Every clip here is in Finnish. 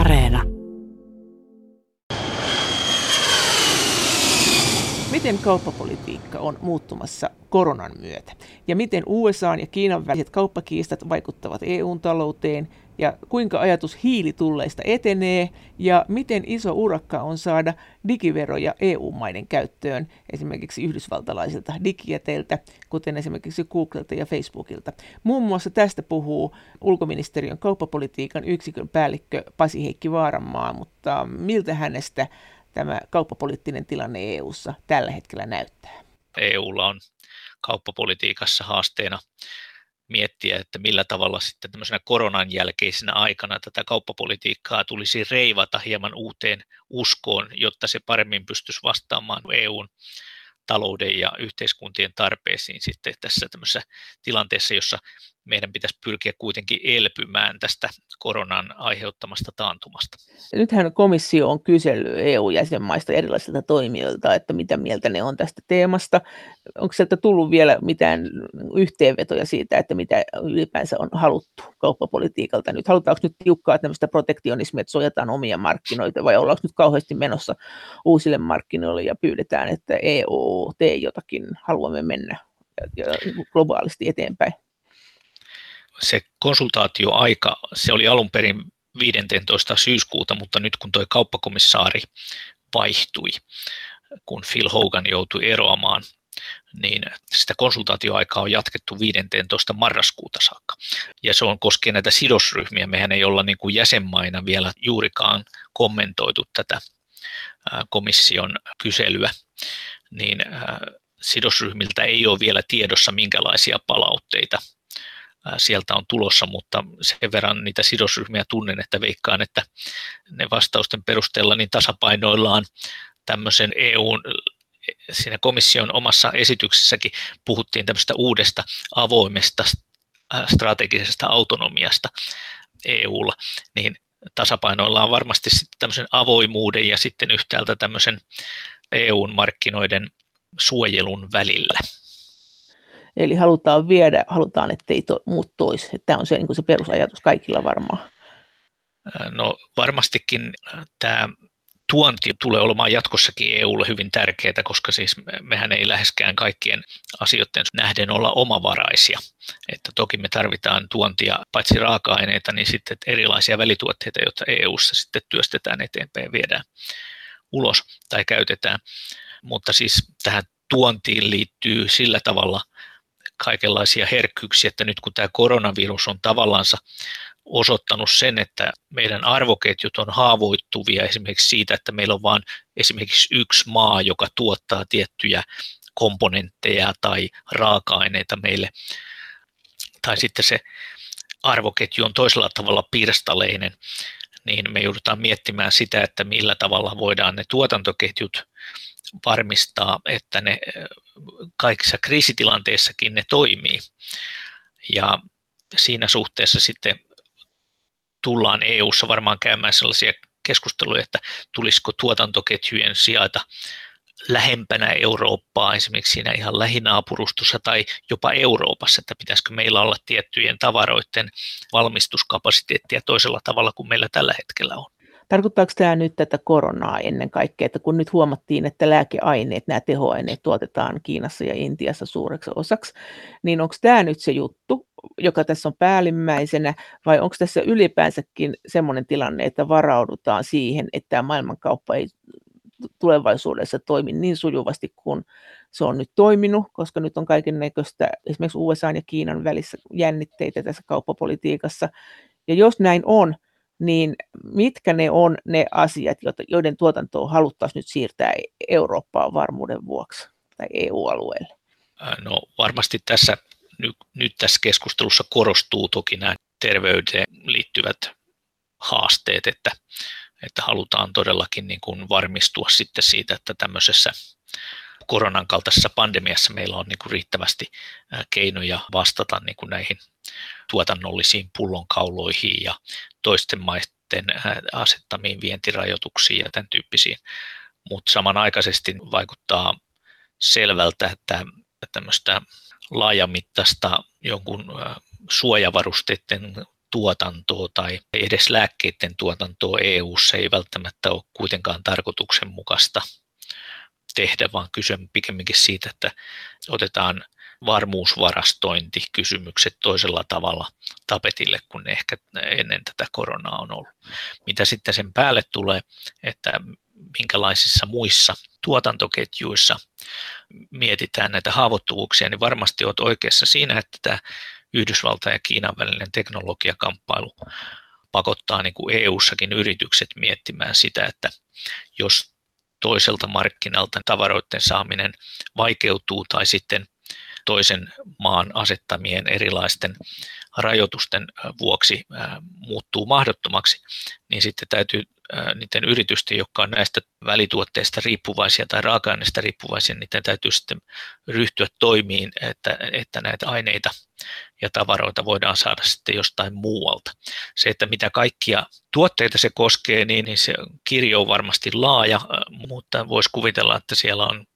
Areena. Miten kauppapolitiikka on muuttumassa koronan myötä? Ja miten USA:n ja Kiinan väliset kauppakiistat vaikuttavat EU:n talouteen? Ja kuinka ajatus hiilitulleista etenee? Ja miten iso urakka on saada digiveroja EU-maiden käyttöön, esimerkiksi yhdysvaltalaisilta digijäteiltä, kuten esimerkiksi Googlelta ja Facebookilta? Muun muassa tästä puhuu ulkoministeriön kauppapolitiikan yksikön päällikkö Pasi-Heikki Vaaranmaa, mutta miltä hänestä tämä kauppapoliittinen tilanne EU:ssa tällä hetkellä näyttää? EUlla on kauppapolitiikassa haasteena miettiä, että millä tavalla sitten tämmöisenä koronan jälkeisenä aikana tätä kauppapolitiikkaa tulisi reivata hieman uuteen uskoon, jotta se paremmin pystyisi vastaamaan EUn talouden ja yhteiskuntien tarpeisiin sitten tässä tämmöisessä tilanteessa, jossa meidän pitäisi pyrkiä kuitenkin elpymään tästä koronan aiheuttamasta taantumasta. Nythän komissio on kysellyt EU-jäsenmaista erilaisilta toimijoilta, että mitä mieltä ne on tästä teemasta. Onko sieltä tullut vielä mitään yhteenvetoja siitä, että mitä ylipäänsä on haluttu kauppapolitiikalta nyt? Halutaanko nyt tiukkaa tämmöistä protektionismia, että suojataan omia markkinoita, vai ollaanko nyt kauheasti menossa uusille markkinoille ja pyydetään, että EU tee jotakin, haluamme mennä globaalisti eteenpäin? Se konsultaatioaika, se oli alun perin 15. syyskuuta, mutta nyt kun tuo kauppakomissaari vaihtui, kun Phil Hogan joutui eroamaan, niin sitä konsultaatioaikaa on jatkettu 15. marraskuuta saakka. Ja se on koskee näitä sidosryhmiä. Mehän ei olla niin kuin jäsenmaina vielä juurikaan kommentoitu tätä komission kyselyä, niin sidosryhmiltä ei ole vielä tiedossa minkälaisia palautteita sieltä on tulossa, mutta sen verran niitä sidosryhmiä tunnen, että veikkaan, että ne vastausten perusteella niin tasapainoillaan tämmöisen EU:n, siinä komission omassa esityksessäkin puhuttiin tämmöistä uudesta avoimesta strategisesta autonomiasta EU:lla, niin tasapainoillaan varmasti sitten tämmöisen avoimuuden ja sitten yhtäältä tämmöisen EU:n markkinoiden suojelun välillä. Eli halutaan viedä, halutaan, ettei muut toisi. Tämä on se, niin kuin se perusajatus kaikilla varmaan. No varmastikin tämä tuonti tulee olemaan jatkossakin EUlle hyvin tärkeää, koska siis mehän ei läheskään kaikkien asioiden nähden olla omavaraisia. Että toki me tarvitaan tuontia paitsi raaka-aineita, niin sitten erilaisia välituotteita, joita EUssa sitten työstetään eteenpäin ja viedään ulos tai käytetään. Mutta siis tähän tuontiin liittyy sillä tavalla kaikenlaisia herkkyyksiä, että nyt kun tämä koronavirus on tavallaansa osoittanut sen, että meidän arvoketjut on haavoittuvia esimerkiksi siitä, että meillä on vain esimerkiksi yksi maa, joka tuottaa tiettyjä komponentteja tai raaka-aineita meille, tai sitten se arvoketju on toisella tavalla pirstaleinen, niin me joudutaan miettimään sitä, että millä tavalla voidaan ne tuotantoketjut varmistaa, että ne kaikissa kriisitilanteissakin ne toimii. Ja siinä suhteessa sitten tullaan EU:ssa varmaan käymään sellaisia keskusteluja, että tulisiko tuotantoketjujen sijaita lähempänä Eurooppaa, esimerkiksi siinä ihan lähinaapurustossa tai jopa Euroopassa, että pitäisikö meillä olla tiettyjen tavaroiden valmistuskapasiteettia toisella tavalla kuin meillä tällä hetkellä on. Tarkoittaako tämä nyt tätä koronaa ennen kaikkea, että kun nyt huomattiin, että lääkeaineet, nämä tehoaineet tuotetaan Kiinassa ja Intiassa suureksi osaksi, niin onko tämä nyt se juttu, joka tässä on päällimmäisenä, vai onko tässä ylipäänsäkin semmoinen tilanne, että varaudutaan siihen, että tämä maailmankauppa ei tulevaisuudessa toimi niin sujuvasti kuin se on nyt toiminut, koska nyt on kaikennäköistä esimerkiksi USA:n ja Kiinan välissä jännitteitä tässä kauppapolitiikassa, ja jos näin on, niin mitkä ne on ne asiat, joiden tuotantoa haluttaisiin nyt siirtää Eurooppaan varmuuden vuoksi tai EU-alueelle? No varmasti tässä nyt tässä keskustelussa korostuu toki nämä terveyteen liittyvät haasteet, että halutaan todellakin niin kuin varmistua sitten siitä, että tämmöisessä koronan kaltaisessa pandemiassa meillä on niin kuin riittävästi keinoja vastata niin kuin näihin tuotannollisiin pullonkauloihin ja toisten maiden asettamiin vientirajoituksiin ja tämän tyyppisiin. Mutta samanaikaisesti vaikuttaa selvältä, että tämmöistä laajamittaista jonkun suojavarusteiden tuotantoa tai edes lääkkeiden tuotantoa EU:ssa ei välttämättä ole kuitenkaan tarkoituksenmukaista tehdä, vaan kyse pikemminkin siitä, että otetaan varmuusvarastointikysymykset toisella tavalla tapetille kuin ehkä ennen tätä koronaa on ollut. Mitä sitten sen päälle tulee, että minkälaisissa muissa tuotantoketjuissa mietitään näitä haavoittuvuuksia, niin varmasti olet oikeassa siinä, että tämä Yhdysvaltain ja Kiinan välinen teknologiakamppailu pakottaa niin kuin EU:ssakin yritykset miettimään sitä, että jos toiselta markkinalta tavaroiden saaminen vaikeutuu tai sitten toisen maan asettamien erilaisten rajoitusten vuoksi muuttuu mahdottomaksi, niin sitten täytyy niiden yritysten, jotka on näistä välituotteista riippuvaisia tai raaka-aineista riippuvaisia, niiden täytyy sitten ryhtyä toimiin, että näitä aineita ja tavaroita voidaan saada sitten jostain muualta. Se, että mitä kaikkia tuotteita se koskee, niin se kirjo on varmasti laaja, mutta voisi kuvitella, että siellä on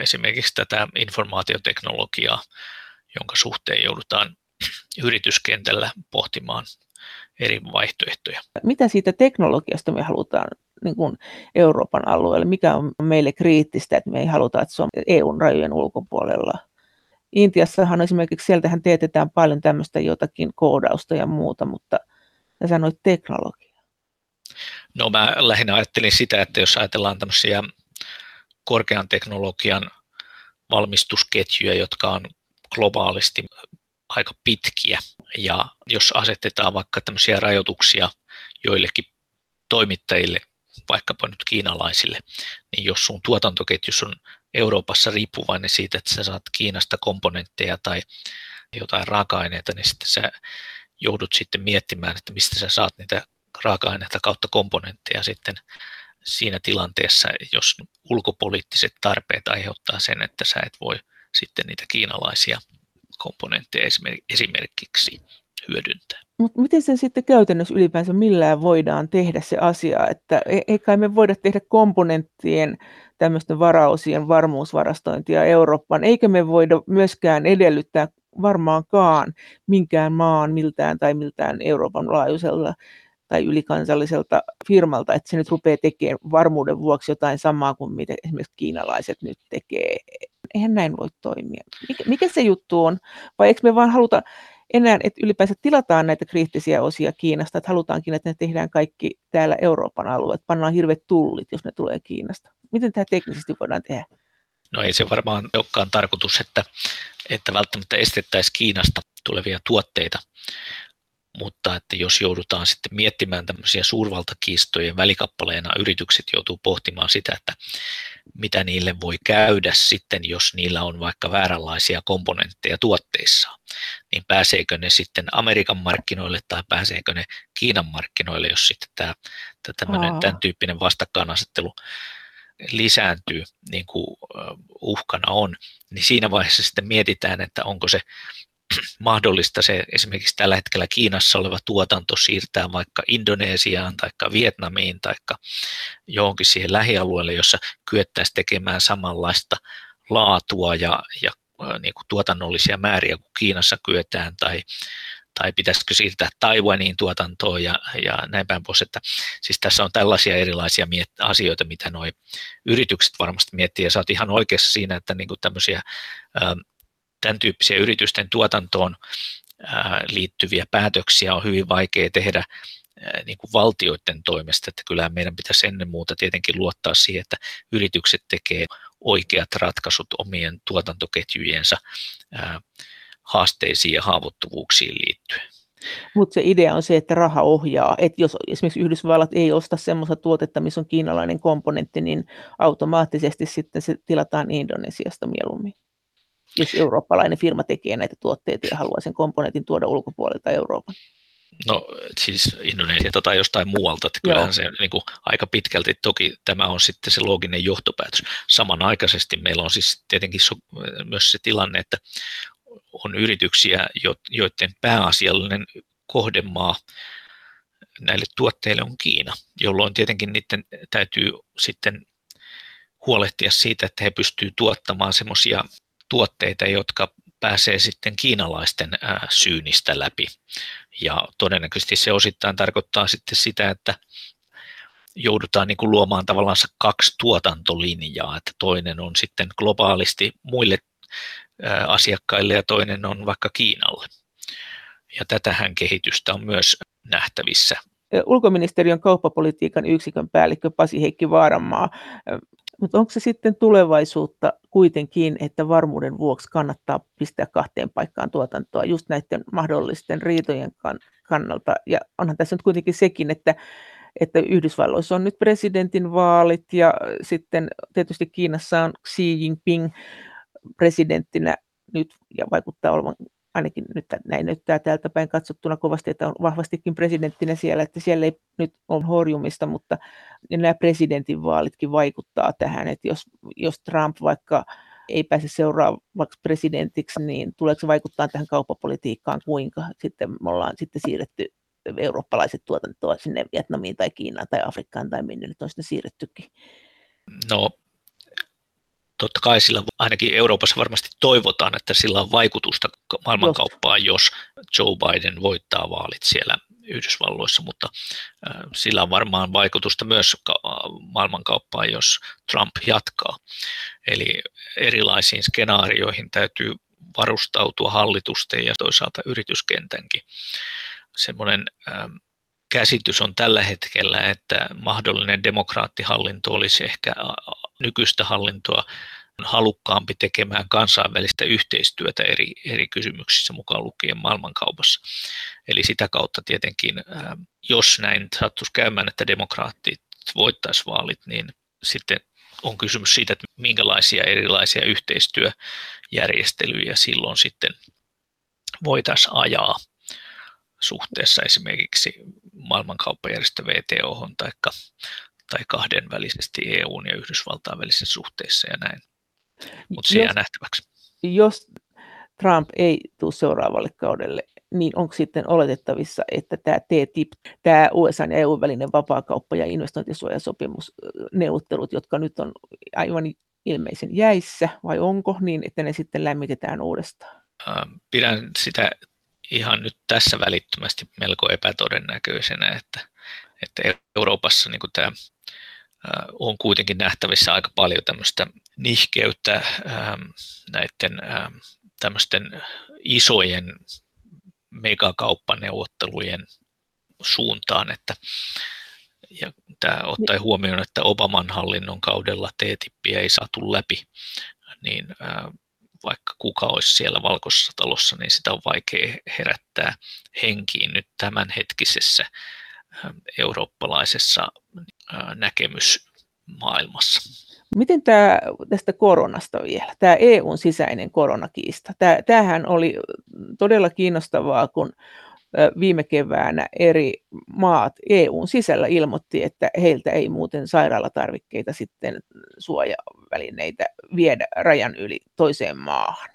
esimerkiksi tätä informaatioteknologiaa, jonka suhteen joudutaan yrityskentällä pohtimaan eri vaihtoehtoja. Mitä siitä teknologiasta me halutaan niin kuin Euroopan alueelle? Mikä on meille kriittistä, että me ei haluta, että se on EU:n rajojen ulkopuolella? Intiassahan esimerkiksi, sieltähän teetetään paljon tämmöistä jotakin koodausta ja muuta, mutta sä sanoit teknologia. No mä lähinnä ajattelin sitä, että jos ajatellaan tämmöisiä korkean teknologian valmistusketjuja, jotka on globaalisti aika pitkiä. Ja jos asetetaan vaikka tämmöisiä rajoituksia joillekin toimittajille, vaikkapa nyt kiinalaisille, niin jos sun tuotantoketjus on Euroopassa riippuvainen siitä, että sä saat Kiinasta komponentteja tai jotain raaka-aineita, niin sitten sä joudut sitten miettimään, että mistä sä saat niitä raaka-aineita kautta komponentteja sitten siinä tilanteessa, jos ulkopoliittiset tarpeet aiheuttaa sen, että sä et voi sitten niitä kiinalaisia komponentteja esimerkiksi hyödyntää. Mutta miten sen sitten käytännössä ylipäänsä millään voidaan tehdä se asia, että ei kai me voida tehdä komponenttien tämmöisten varaosien varmuusvarastointia Eurooppaan, eikä me voida myöskään edellyttää varmaankaan minkään maan miltään tai miltään Euroopan laajuisella tai ylikansalliselta firmalta, että se nyt rupeaa tekemään varmuuden vuoksi jotain samaa kuin mitä esimerkiksi kiinalaiset nyt tekee. Eihän näin voi toimia. Mikä se juttu on? Vai eikö me vaan haluta enää, että ylipäänsä tilataan näitä kriittisiä osia Kiinasta, että halutaankin, että ne tehdään kaikki täällä Euroopan alueella, että pannaan hirveät tullit, jos ne tulee Kiinasta. Miten tämä teknisesti voidaan tehdä? No ei se varmaan olekaan tarkoitus, että välttämättä estettäisiin Kiinasta tulevia tuotteita. Mutta että jos joudutaan sitten miettimään tämmöisiä suurvaltakiistojen välikappaleena, yritykset joutuu pohtimaan sitä, että mitä niille voi käydä sitten, jos niillä on vaikka vääränlaisia komponentteja tuotteissaan. Niin pääseekö ne sitten Amerikan markkinoille tai pääseekö ne Kiinan markkinoille, jos sitten tämän tyyppinen vastakkainasettelu lisääntyy, niin kuin uhkana on. Niin siinä vaiheessa sitten mietitään, että onko se mahdollista se esimerkiksi tällä hetkellä Kiinassa oleva tuotanto siirtää vaikka Indonesiaan tai Vietnamiin tai johonkin siihen lähialueelle, jossa kyettäisiin tekemään samanlaista laatua ja niin kuin tuotannollisia määriä kuin Kiinassa kyetään, tai pitäisikö siirtää Taiwaniin tuotantoon ja näin päin pois. Että, siis tässä on tällaisia erilaisia asioita, mitä nuo yritykset varmasti miettii, ja sä oot ihan oikeassa siinä, että niin kuin tämmöisiä tämän tyyppisiä yritysten tuotantoon liittyviä päätöksiä on hyvin vaikea tehdä niin kuin valtioiden toimesta, että kyllähän meidän pitäisi ennen muuta tietenkin luottaa siihen, että yritykset tekee oikeat ratkaisut omien tuotantoketjujensa haasteisiin ja haavoittuvuuksiin liittyen. Mutta se idea on se, että raha ohjaa, että jos esimerkiksi Yhdysvallat ei osta semmoista tuotetta, missä on kiinalainen komponentti, niin automaattisesti sitten se tilataan Indonesiasta mieluummin. Jos eurooppalainen firma tekee näitä tuotteita ja haluaa sen komponentin tuoda ulkopuolelta Euroopan. No siis Indonesiasta tai jostain muualta, että kyllähän se niin kuin, aika pitkälti toki tämä on sitten se looginen johtopäätös. Samanaikaisesti meillä on siis tietenkin myös se tilanne, että on yrityksiä, joiden pääasiallinen kohdemaa näille tuotteille on Kiina, jolloin tietenkin niiden täytyy sitten huolehtia siitä, että he pystyvät tuottamaan semmoisia tuotteita, jotka pääsee sitten kiinalaisten syynistä läpi. Ja todennäköisesti se osittain tarkoittaa sitten sitä, että joudutaan niin kuin luomaan tavallaan kaksi tuotantolinjaa, että toinen on sitten globaalisti muille asiakkaille ja toinen on vaikka Kiinalle. Ja tätähän kehitystä on myös nähtävissä. Ulkoministeriön kauppapolitiikan yksikön päällikkö Pasi-Heikki Vaaranmaa. Mutta onko se sitten tulevaisuutta kuitenkin, että varmuuden vuoksi kannattaa pistää kahteen paikkaan tuotantoa just näiden mahdollisten riitojen kannalta? Ja onhan tässä nyt kuitenkin sekin, että Yhdysvalloissa on nyt presidentin vaalit ja sitten tietysti Kiinassa on Xi Jinping presidenttinä nyt ja vaikuttaa olevan ainakin nyt näin näyttää täältä päin katsottuna kovasti, että on vahvastikin presidenttinä siellä, että siellä ei nyt ole horjumista, mutta nämä presidentinvaalitkin vaikuttaa tähän, että jos Trump vaikka ei pääse seuraavaksi presidentiksi, niin tuleeko se vaikuttaa tähän kauppapolitiikkaan kuinka? Sitten me ollaan sitten siirretty eurooppalaiset tuotantoa sinne Vietnamiin tai Kiinaan tai Afrikkaan tai minne nyt on sitten siirrettykin. No. Totta kai sillä ainakin Euroopassa varmasti toivotaan, että sillä on vaikutusta maailmankauppaan, jos Joe Biden voittaa vaalit siellä Yhdysvalloissa, mutta sillä on varmaan vaikutusta myös maailmankauppaan, jos Trump jatkaa. Eli erilaisiin skenaarioihin täytyy varustautua hallitusten ja toisaalta yrityskentänkin. Semmoinen käsitys on tällä hetkellä, että mahdollinen demokraattihallinto olisi ehkä nykyistä hallintoa halukkaampi tekemään kansainvälistä yhteistyötä eri kysymyksissä mukaan lukien maailmankaupassa. Eli sitä kautta tietenkin, jos näin sattuisi käymään, että demokraattit voittaisi vaalit, niin sitten on kysymys siitä, että minkälaisia erilaisia yhteistyöjärjestelyjä silloin sitten voitaisiin ajaa suhteessa esimerkiksi maailmankauppajärjestö WTO:hon tai kahdenvälisesti EU:n ja Yhdysvaltain välisissä suhteissa ja näin. Mutta se jää nähtäväksi. Jos Trump ei tule seuraavalle kaudelle, niin onko sitten oletettavissa, että tämä TTIP, tämä USA ja EU:n välinen vapaakauppa- ja investointisuojasopimusneuvottelut, jotka nyt on aivan ilmeisen jäissä, vai onko niin, että ne sitten lämmitetään uudestaan? Pidän sitä ihan nyt tässä välittömästi melko epätodennäköisenä, että Euroopassa niin kuin tämä on kuitenkin nähtävissä aika paljon tämmöistä nihkeyttä näiden tämmöisten isojen megakauppaneuvottelujen suuntaan, että ja tämä ottaen huomioon, että Obaman hallinnon kaudella TTIPiä ei saatu läpi, niin vaikka kuka olisi siellä Valkoisessa talossa, niin sitä on vaikea herättää henkiin nyt tämänhetkisessä eurooppalaisessa näkemysmaailmassa. Miten tästä koronasta vielä, tämä EU:n sisäinen koronakiista? Tämähän oli todella kiinnostavaa, kun viime keväänä eri maat EU:n sisällä ilmoitti, että heiltä ei muuten sairaalatarvikkeita sitten suojavälineitä viedä rajan yli toiseen maahan.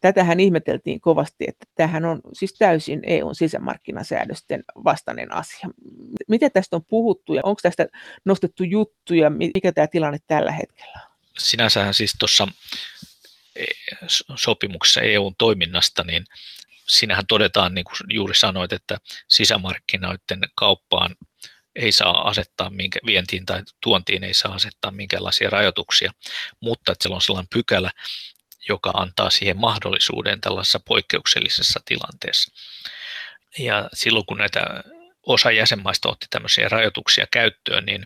Tätähän ihmeteltiin kovasti, että tämähän on siis täysin EU:n sisämarkkinasäädösten vastainen asia. Mitä tästä on puhuttu ja onko tästä nostettu juttuja, mikä tämä tilanne tällä hetkellä on? Sinänsähän siis tuossa sopimuksessa EU:n toiminnasta, niin siinähän todetaan, niin kuin juuri sanoit, että sisämarkkinoiden kauppaan ei saa asettaa, vientiin tai tuontiin ei saa asettaa minkäänlaisia rajoituksia, mutta että siellä on sellainen pykälä, joka antaa siihen mahdollisuuden tällaisessa poikkeuksellisessa tilanteessa. Ja silloin kun näitä osa jäsenmaista otti tämmöisiä rajoituksia käyttöön, niin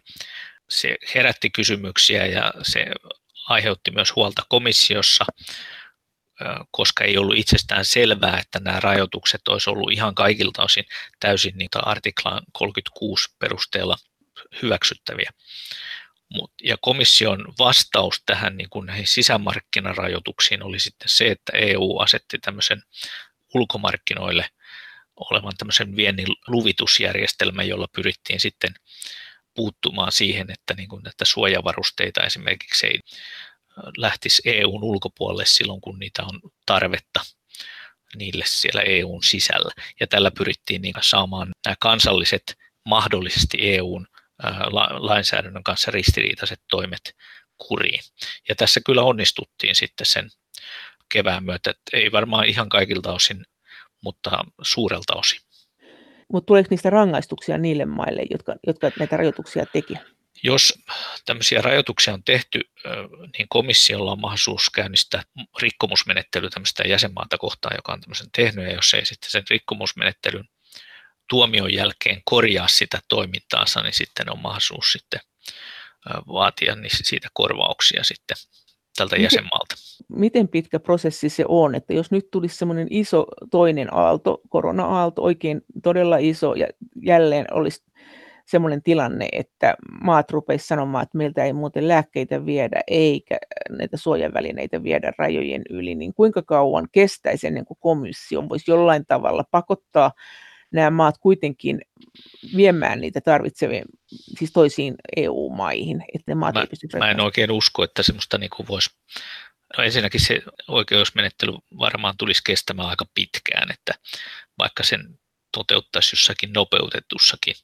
se herätti kysymyksiä ja se aiheutti myös huolta komissiossa, koska ei ollut itsestään selvää, että nämä rajoitukset olisi ollut ihan kaikilta osin täysin niitä artiklan 36 perusteella hyväksyttäviä. Ja komission vastaus tähän niin kuin näihin sisämarkkinarajoituksiin oli sitten se, että EU asetti tämmöisen ulkomarkkinoille olevan tämmöisen viennin luvitusjärjestelmän, jolla pyrittiin sitten puuttumaan siihen, että niin kuin näitä suojavarusteita esimerkiksi ei lähtisi EU:n ulkopuolelle silloin, kun niitä on tarvetta niille siellä EU:n sisällä. Ja tällä pyrittiin saamaan nämä kansalliset, mahdollisesti EU:n lainsäädännön kanssa ristiriitaiset toimet kuriin. Ja tässä kyllä onnistuttiin sitten sen kevään myötä. Et ei varmaan ihan kaikilta osin, mutta suurelta osin. Mutta tuleeko niistä rangaistuksia niille maille, jotka näitä rajoituksia teki? Jos tämmöisiä rajoituksia on tehty, niin komissiolla on mahdollisuus käynnistää rikkomusmenettely tämmöistä jäsenmaata kohtaan, joka on tämmöisen tehnyt, ja jos ei sitten sen rikkomusmenettelyn tuomion jälkeen korjaa sitä toimintaansa, niin sitten on mahdollisuus sitten vaatia siitä korvauksia sitten tältä jäsenmaalta. Miten pitkä prosessi se on, että jos nyt tulisi semmoinen iso toinen aalto, korona-aalto, oikein todella iso, ja jälleen olisi semmoinen tilanne, että maat rupeisi sanomaan, että meiltä ei muuten lääkkeitä viedä eikä näitä suojavälineitä viedä rajojen yli, niin kuinka kauan kestäisi ennen kuin komissio voisi jollain tavalla pakottaa nämä maat kuitenkin viemään niitä tarvitsevien, siis toisiin EU-maihin, että ne maat ei pysty ratkaisemaan. Mä en oikein usko, että semmoista niin kuin voisi. No ensinnäkin se oikeusmenettely varmaan tulisi kestämään aika pitkään, että vaikka sen toteuttaisi jossakin nopeutetussakin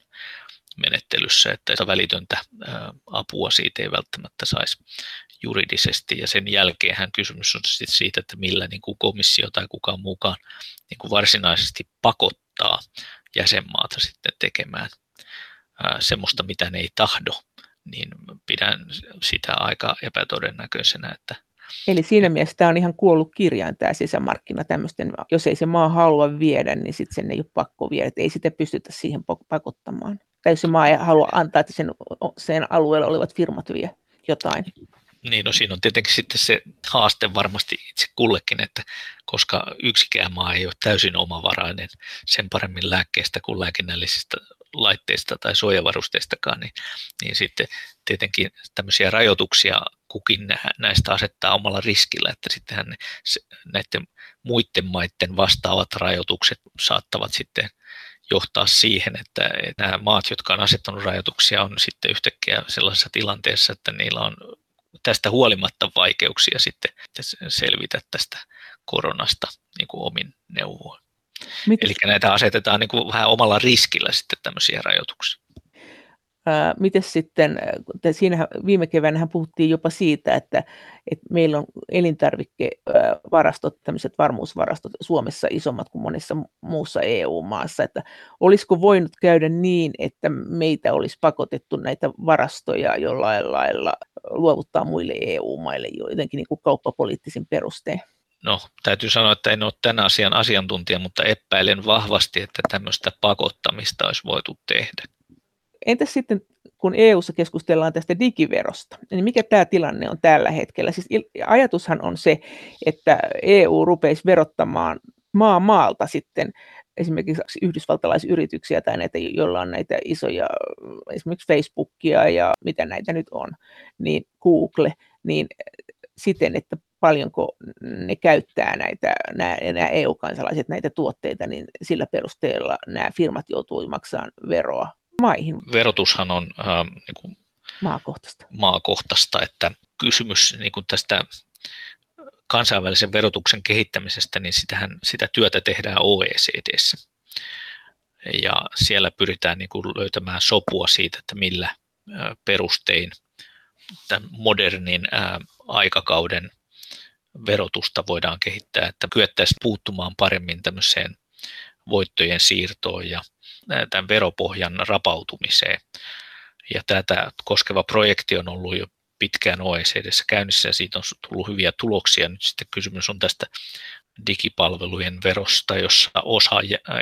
menettelyssä, että välitöntä apua siitä ei välttämättä saisi juridisesti, ja sen jälkeenhän kysymys on siitä, että millä niin kuin komissio tai kukaan muukaan niin kuin varsinaisesti pakottaa jäsenmaata sitten tekemään semmoista, mitä ne ei tahdo, niin pidän sitä aika epätodennäköisenä. Eli siinä mielessä tämä on ihan kuollut kirjain tämä sisämarkkina tämmöisten, jos ei se maa halua viedä, niin sitten sen ei ole pakko viedä, että ei sitä pystytä siihen pakottamaan. Tai jos se maa ei halua antaa, että sen alueella olevat firmat vie jotain. Niin, no siinä on tietenkin sitten se haaste varmasti itse kullekin, että koska yksikään maa ei ole täysin omavarainen sen paremmin lääkkeistä kuin lääkinnällisistä laitteista tai suojavarusteistakaan, niin sitten tietenkin tämmöisiä rajoituksia kukin näistä asettaa omalla riskillä, että sittenhän näiden muiden maiden vastaavat rajoitukset saattavat sitten johtaa siihen, että nämä maat, jotka on asettanut rajoituksia, on sitten yhtäkkiä sellaisessa tilanteessa, että niillä on tästä huolimatta vaikeuksia sitten selvitä tästä koronasta niin kuin omin neuvoin. Eli näitä asetetaan niin kuin vähän omalla riskillä sitten tämmöisiä rajoituksia. Mites sitten, siinähän viime keväänähän puhuttiin jopa siitä, että meillä on elintarvikevarastot, tämmöiset varmuusvarastot Suomessa isommat kuin monessa muussa EU-maassa, että olisiko voinut käydä niin, että meitä olisi pakotettu näitä varastoja jollain lailla luovuttaa muille EU-maille jotenkin niin kuin kauppapoliittisin perustein? No, täytyy sanoa, että en ole tämän asian asiantuntija, mutta epäilen vahvasti, että tämmöistä pakottamista olisi voitu tehdä. Entäs sitten, kun EU:ssa keskustellaan tästä digiverosta, niin mikä tämä tilanne on tällä hetkellä? Siis ajatushan on se, että EU rupeisi verottamaan maalta sitten esimerkiksi yhdysvaltalaisyrityksiä tai näitä, joilla on näitä isoja, esimerkiksi Facebookia ja mitä näitä nyt on, niin Google, niin siten, että paljonko ne käyttää nämä EU-kansalaiset näitä tuotteita, niin sillä perusteella nämä firmat joutuu maksamaan veroa. Maihin. Verotushan on niin kuin maakohtaista, että kysymys niin kuin tästä kansainvälisen verotuksen kehittämisestä, niin sitä työtä tehdään OECD:ssä, ja siellä pyritään niin kuin löytämään sopua siitä, että millä perustein tämän modernin aikakauden verotusta voidaan kehittää, että kyettäisiin puuttumaan paremmin tämmöiseen voittojen siirtoon ja tämän veropohjan rapautumiseen. Ja tätä koskeva projekti on ollut jo pitkään OECD:ssä käynnissä, ja siitä on tullut hyviä tuloksia. Nyt sitten kysymys on tästä digipalvelujen verosta, jossa osa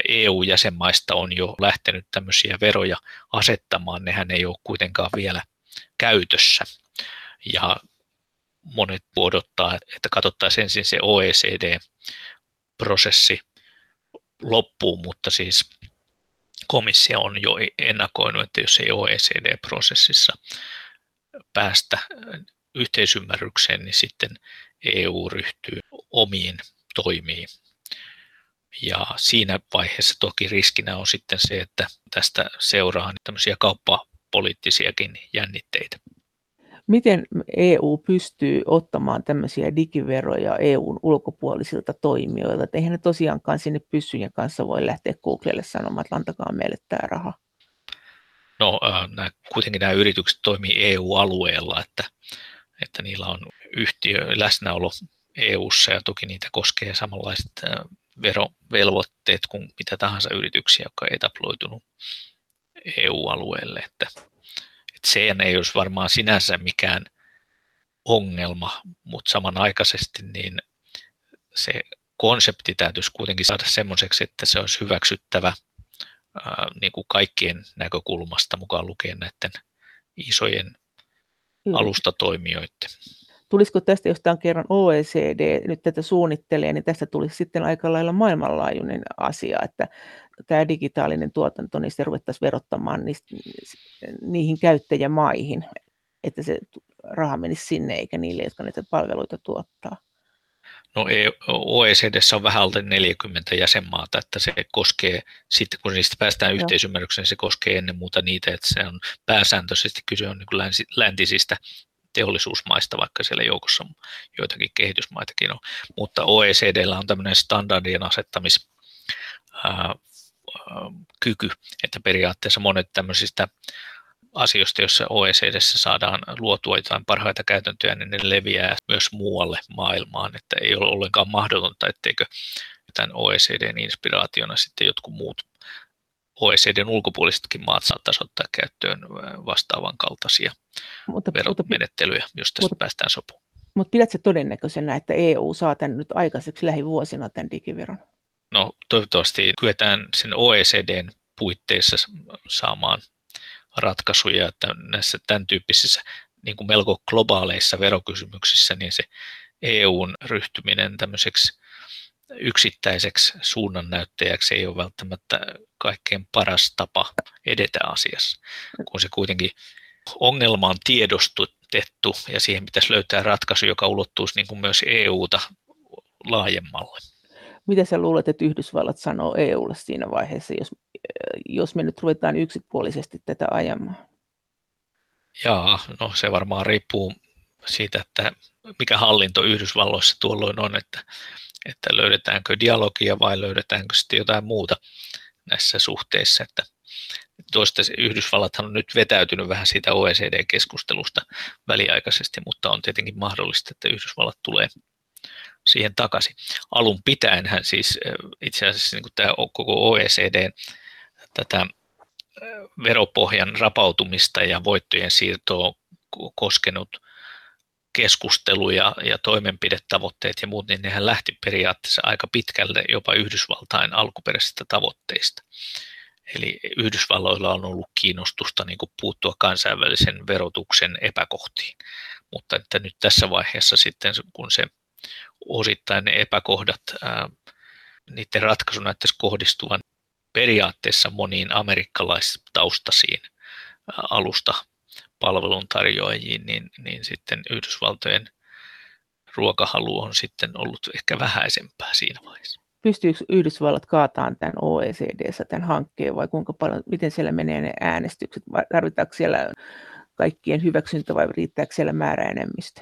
EU-jäsenmaista on jo lähtenyt tämmöisiä veroja asettamaan. Nehän ei ole kuitenkaan vielä käytössä. Ja monet odottaa, että katsottaisiin ensin se OECD-prosessi loppuun, mutta siis komissio on jo ennakoinut, että jos ei OECD-prosessissa päästä yhteisymmärrykseen, niin sitten EU ryhtyy omiin toimiin. Ja siinä vaiheessa toki riskinä on sitten se, että tästä seuraa tämmöisiä kauppapoliittisiakin jännitteitä. Miten EU pystyy ottamaan tämmöisiä digiveroja EUn ulkopuolisilta toimijoilta? Eihän ne tosiaankaan sinne pyssyjen kanssa voi lähteä Googlelle sanomaan, että antakaa meille tämä raha. No kuitenkin nämä yritykset toimii EU-alueella, että niillä on yhtiö läsnäolo EU:ssa ja toki niitä koskee samanlaiset verovelvoitteet kuin mitä tahansa yrityksiä, jotka on etabloitunut EU-alueelle. Että se ei olisi varmaan sinänsä mikään ongelma, mutta samanaikaisesti niin se konsepti täytyisi kuitenkin saada semmoiseksi, että se olisi hyväksyttävä niin kuin kaikkien näkökulmasta, mukaan lukien näiden isojen alustatoimijoiden. Tulisiko tästä, jos tämän kerran OECD nyt tätä suunnittelee, niin tästä tulisi sitten aika lailla maailmanlaajuinen asia, että tämä digitaalinen tuotanto, niin se ruvettaisiin verottamaan niihin käyttäjämaihin, että se raha menisi sinne eikä niille, jotka näitä palveluita tuottaa. No OECDssä on vähän alta 40 jäsenmaata, että se koskee, sitten kun niistä päästään yhteisymmärrykseen, se koskee ennen muuta niitä, että se on pääsääntöisesti kyse on niin läntisistä teollisuusmaista, vaikka siellä joukossa joitakin kehitysmaitakin on, mutta OECDllä on tämmöinen standardien asettamiskyky, että periaatteessa monet tämmöisistä asioista, joissa OECDssä saadaan luotua jotain parhaita käytäntöjä, niin ne leviää myös muualle maailmaan, että ei ole ollenkaan mahdotonta, etteikö tämän OECDn inspiraationa sitten jotkut muut OECDn ulkopuolisetkin maat saattaisi ottaa käyttöön vastaavan kaltaisia veromenettelyjä, jos tästä päästään sopuun. Mutta pidätkö todennäköisenä, että EU saa tämän nyt aikaiseksi lähivuosina tämän digiveron? No toivottavasti kyetään sen OECDn puitteissa saamaan ratkaisuja, että näissä tämän tyyppisissä niin kuin melko globaaleissa verokysymyksissä, niin se EUn ryhtyminen tämmöiseksi yksittäiseksi suunnannäyttäjäksi ei ole välttämättä kaikkein paras tapa edetä asiassa, kun se kuitenkin ongelma on tiedostettu ja siihen pitäisi löytää ratkaisu, joka ulottuisi niin kuin myös EUta laajemmalle. Mitä sä luulet, että Yhdysvallat sanoo EUlle siinä vaiheessa, jos me nyt ruvetaan yksipuolisesti tätä ajamaan? Jaa, no se varmaan riippuu siitä, että mikä hallinto Yhdysvalloissa tuolloin on, että löydetäänkö dialogia vai löydetäänkö sitten jotain muuta näissä suhteissa. Että toistaiseksi Yhdysvallathan on nyt vetäytynyt vähän siitä OECD-keskustelusta väliaikaisesti, mutta on tietenkin mahdollista, että Yhdysvallat tulee siihen takaisin. Alun pitäenhän siis itse asiassa niin kuin tämä koko OECDn tätä veropohjan rapautumista ja voittojen siirtoa koskenut keskustelu ja toimenpidetavoitteet ja muut, niin nehän lähti periaatteessa aika pitkälle jopa Yhdysvaltain alkuperäisistä tavoitteista. Eli Yhdysvalloilla on ollut kiinnostusta niin kuin puuttua kansainvälisen verotuksen epäkohtiin, mutta että nyt tässä vaiheessa sitten, kun se osittain ne epäkohdat, niiden ratkaisu näyttäisi kohdistuvan periaatteessa moniin amerikkalaistaustaisiin alustapalveluntarjoajiin, niin sitten Yhdysvaltojen ruokahalu on sitten ollut ehkä vähäisempää siinä vaiheessa. Pystyykö Yhdysvallat kaatamaan tämän OECD:ssä tämän hankkeen vai kuinka paljon, miten siellä menee ne äänestykset? Tarvitaanko siellä kaikkien hyväksyntä vai riittääkö siellä määräenemmistö?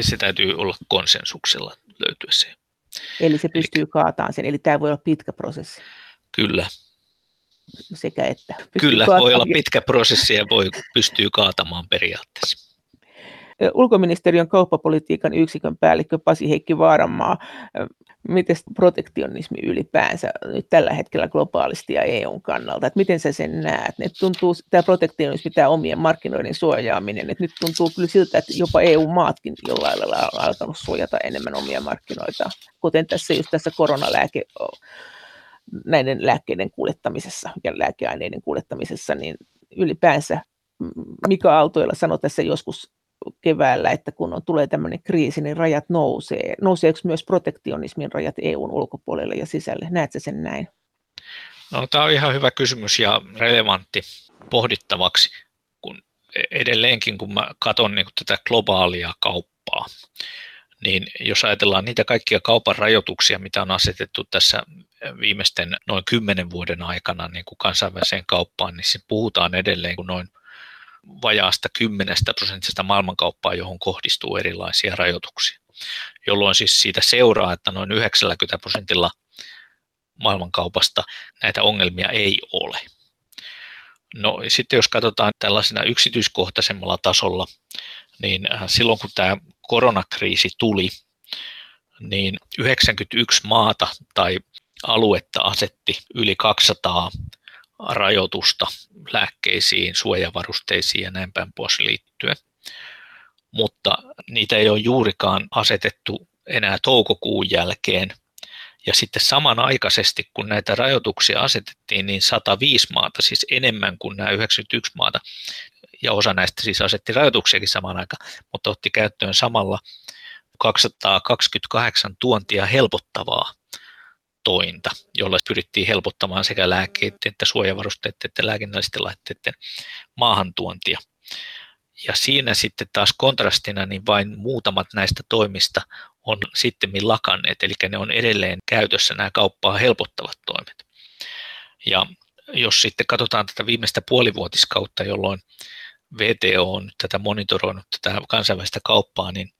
Se täytyy olla konsensuksella löytyä se. Eli se pystyy kaataan sen, eli tämä voi olla pitkä prosessi. Kyllä. Sekä että. Kyllä, voi olla pitkä prosessi ja pystyy kaatamaan periaatteessa. Ulkoministeriön kauppapolitiikan yksikön päällikkö Pasi-Heikki Vaaranmaa, miten protektionismi ylipäänsä nyt tällä hetkellä globaalisti ja EUn kannalta, että miten sä sen näet? Että tuntuu tämä protektionismi, tämä omien markkinoiden suojaaminen, että nyt tuntuu kyllä siltä, että jopa EU-maatkin jollain lailla on alkanut suojata enemmän omia markkinoita, kuten tässä just tässä koronalääke näiden lääkkeiden kuljettamisessa ja lääkeaineiden kuljettamisessa, niin ylipäänsä Mika Aaltoila sanoi tässä joskus keväällä, että kun tulee tämmöinen kriisi, niin rajat nousee. Nouseeko myös protektionismin rajat EUn ulkopuolelle ja sisälle? Näetkö sen näin? No, tämä on ihan hyvä kysymys ja relevantti pohdittavaksi, kun edelleenkin kun mä katson niin tätä globaalia kauppaa, niin jos ajatellaan niitä kaikkia kaupan rajoituksia, mitä on asetettu tässä viimeisten noin 10 vuoden aikana niin kuin kansainväliseen kauppaan, niin se puhutaan edelleen kuin noin vajaasta 10% maailmankauppaa, johon kohdistuu erilaisia rajoituksia, jolloin siis siitä seuraa, että noin 90% maailmankaupasta näitä ongelmia ei ole. No sitten jos katsotaan tällaisena yksityiskohtaisemmalla tasolla, niin silloin kun tämä koronakriisi tuli, niin 91 maata tai aluetta asetti yli 200 rajoitusta lääkkeisiin, suojavarusteisiin ja näin päin pois liittyen. Mutta niitä ei ole juurikaan asetettu enää toukokuun jälkeen. Ja sitten samanaikaisesti, kun näitä rajoituksia asetettiin, niin 105 maata, siis enemmän kuin nämä 91 maata, ja osa näistä siis asetti rajoituksiakin samaan aikaan, mutta otti käyttöön samalla 228 tuontia helpottavaa tointa, jolla pyrittiin helpottamaan sekä lääkkeiden että suojavarusteiden että lääkinnällisten laitteiden maahantuontia. Ja siinä sitten taas kontrastina niin vain muutamat näistä toimista on sittemmin lakanneet, eli ne on edelleen käytössä nämä kauppaa helpottavat toimet. Ja jos sitten katsotaan tätä viimeistä puolivuotiskautta, jolloin WTO on tätä monitoroinut tätä kansainvälistä kauppaa, niin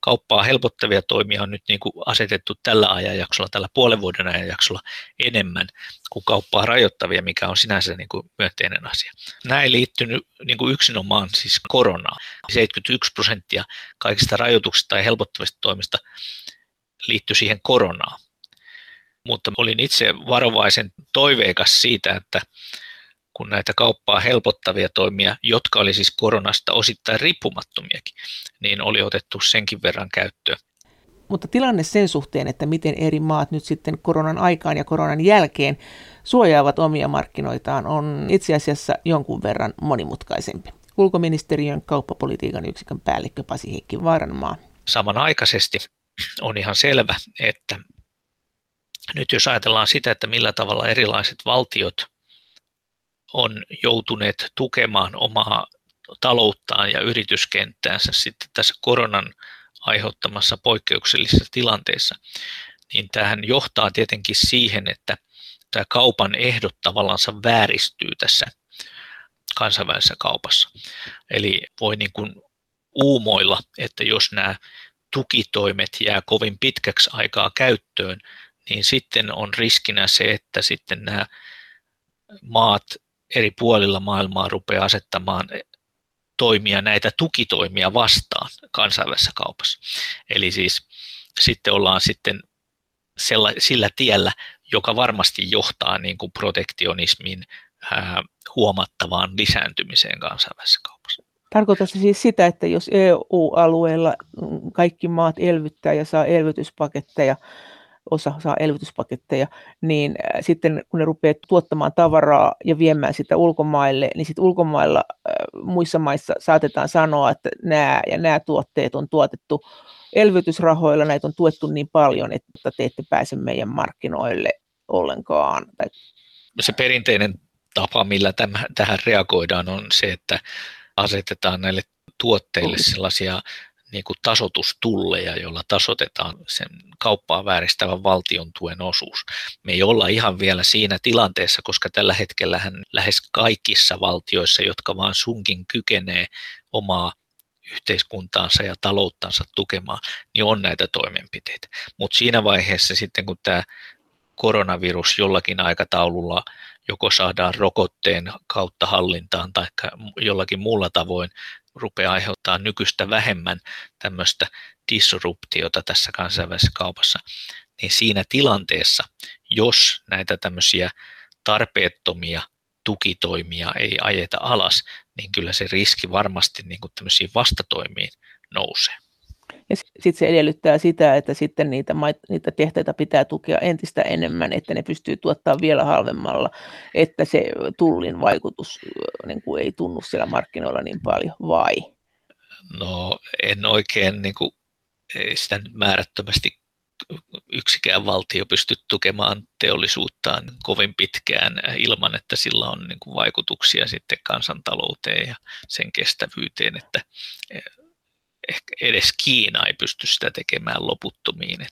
kauppaa helpottavia toimia on nyt niin kuin asetettu tällä ajanjaksolla, tällä puolen vuoden ajanjaksolla enemmän kuin kauppaa rajoittavia, mikä on sinänsä niin kuin myönteinen asia. Nämä ei liittynyt niin kuin yksinomaan siis koronaan. 71% kaikista rajoituksista ja helpottavista toimista liittyi siihen koronaan. Mutta olin itse varovaisen toiveikas siitä, että kun näitä kauppaa helpottavia toimia, jotka oli siis koronasta osittain riippumattomiakin, niin oli otettu senkin verran käyttöön. Mutta tilanne sen suhteen, että miten eri maat nyt sitten koronan aikaan ja koronan jälkeen suojaavat omia markkinoitaan, on itse asiassa jonkun verran monimutkaisempi. Ulkoministeriön kauppapolitiikan yksikön päällikkö Pasi Heikki-Vaaranmaa. Samanaikaisesti on ihan selvä, että nyt jos ajatellaan sitä, että millä tavalla erilaiset valtiot on joutuneet tukemaan omaa talouttaan ja yrityskenttäänsä sitten tässä koronan aiheuttamassa poikkeuksellisessa tilanteessa, niin tämähän johtaa tietenkin siihen, että tämä kaupan ehdot tavallaan vääristyy tässä kansainvälisessä kaupassa. Eli voi niin kuin uumoilla, että jos nämä tukitoimet jää kovin pitkäksi aikaa käyttöön, niin sitten on riskinä se, että sitten nämä maat eri puolilla maailmaa rupeaa asettamaan toimia, näitä tukitoimia vastaan kansainvälisessä kaupassa. Eli siis sitten ollaan sitten sillä tiellä, joka varmasti johtaa niin kuin protektionismin huomattavaan lisääntymiseen kansainvälisessä kaupassa. Tarkoitatko se siis sitä, että jos EU-alueella kaikki maat elvyttää ja saa elvytyspaketteja, osa saa elvytyspaketteja, niin sitten kun ne rupeaa tuottamaan tavaraa ja viemään sitä ulkomaille, niin sitten ulkomailla muissa maissa saatetaan sanoa, että nämä ja nämä tuotteet on tuotettu elvytysrahoilla, näitä on tuettu niin paljon, että te ette pääse meidän markkinoille ollenkaan. Se perinteinen tapa, millä tähän reagoidaan, on se, että asetetaan näille tuotteille sellaisia niin kuin tasoitustulleja, jolla tasoitetaan sen kauppaa vääristävän valtion tuen osuus. Me ei olla ihan vielä siinä tilanteessa, koska tällä hetkellähän lähes kaikissa valtioissa, jotka vaan sunkin kykenee omaa yhteiskuntaansa ja talouttansa tukemaan, niin on näitä toimenpiteitä. Mutta siinä vaiheessa sitten, kun tämä koronavirus jollakin aikataululla joko saadaan rokotteen kautta hallintaan tai jollakin muulla tavoin, rupeaa aiheuttaa nykyistä vähemmän tämmöistä disruptiota tässä kansainvälisessä kaupassa, niin siinä tilanteessa, jos näitä tämmöisiä tarpeettomia tukitoimia ei ajeta alas, niin kyllä se riski varmasti niin kuin tämmöisiin vastatoimiin nousee. Ja sitten se edellyttää sitä, että sitten niitä tehtaita pitää tukea entistä enemmän, että ne pystyy tuottamaan vielä halvemmalla, että se tullin vaikutus niin kuin ei tunnu siellä markkinoilla niin paljon, vai? No en oikein niin kuin, sitä määrättömästi yksikään valtio pysty tukemaan teollisuuttaan kovin pitkään ilman, että sillä on niin kuin vaikutuksia sitten kansantalouteen ja sen kestävyyteen, että edes Kiina ei pysty sitä tekemään loputtomiin.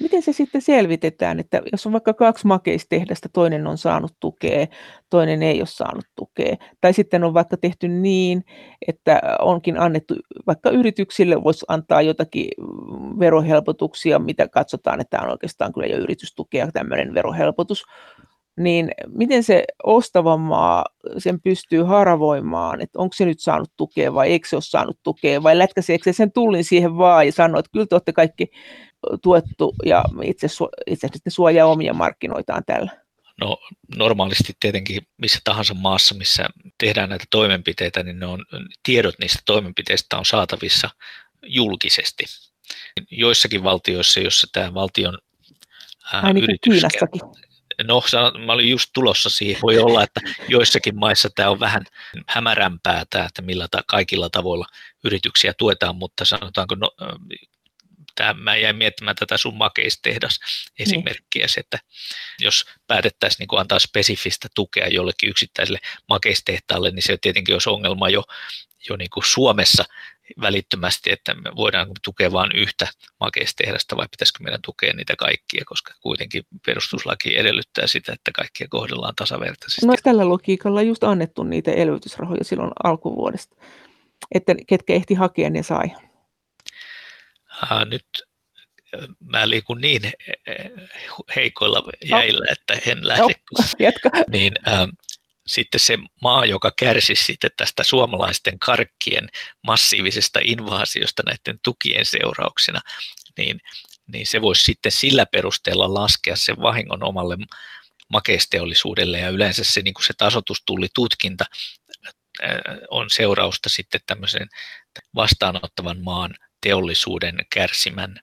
Miten se sitten selvitetään, että jos on vaikka kaksi makeistehdasta, toinen on saanut tukea, toinen ei ole saanut tukea, tai sitten on vaikka tehty niin, että onkin annettu, vaikka yrityksille voisi antaa jotakin verohelpotuksia, mitä katsotaan, että on oikeastaan kyllä jo yritystukea tämmöinen verohelpotus, niin miten se ostava maa sen pystyy haravoimaan, että onko se nyt saanut tukea vai eikö se ole saanut tukea, vai lätkäseekö se sen tullin siihen vaan ja sanoo, että kyllä te olette kaikki tuettu ja itse asiassa suojaa omia markkinoitaan tällä? No normaalisti tietenkin missä tahansa maassa, missä tehdään näitä toimenpiteitä, niin ne on, tiedot niistä toimenpiteistä on saatavissa julkisesti. Joissakin valtioissa, jossa tämä valtion yritys... No, mä olin just tulossa siihen. Voi olla, että joissakin maissa tämä on vähän hämärämpää, tämä, että millä kaikilla tavoilla yrityksiä tuetaan, mutta sanotaanko, no, mä jäin miettimään tätä sun makeistehdas esimerkkiä, että jos päätettäisiin niin kuin antaa spesifistä tukea jollekin yksittäiselle makeistehtaalle, niin se tietenkin olisi ongelma jo niin kuin Suomessa välittömästi, että me voidaan tukea vain yhtä makeistehdasta vai pitäisikö meidän tukea niitä kaikkia, koska kuitenkin perustuslaki edellyttää sitä, että kaikkia kohdellaan tasavertaisesti. No tällä logiikalla on just annettu niitä elvytysrahoja silloin alkuvuodesta, että ketkä ehti hakea, ne sai. Nyt mä liikun niin heikoilla jäillä, että en lähde. Niin, sitten se maa, joka kärsi sitten tästä suomalaisten karkkien massiivisesta invaasiosta näiden tukien seurauksena, niin se voisi sitten sillä perusteella laskea sen vahingon omalle makeisteollisuudelle, ja yleensä se, niin kuin se tasoitustullitutkinta on seurausta sitten tämmöisen vastaanottavan maan teollisuuden kärsimän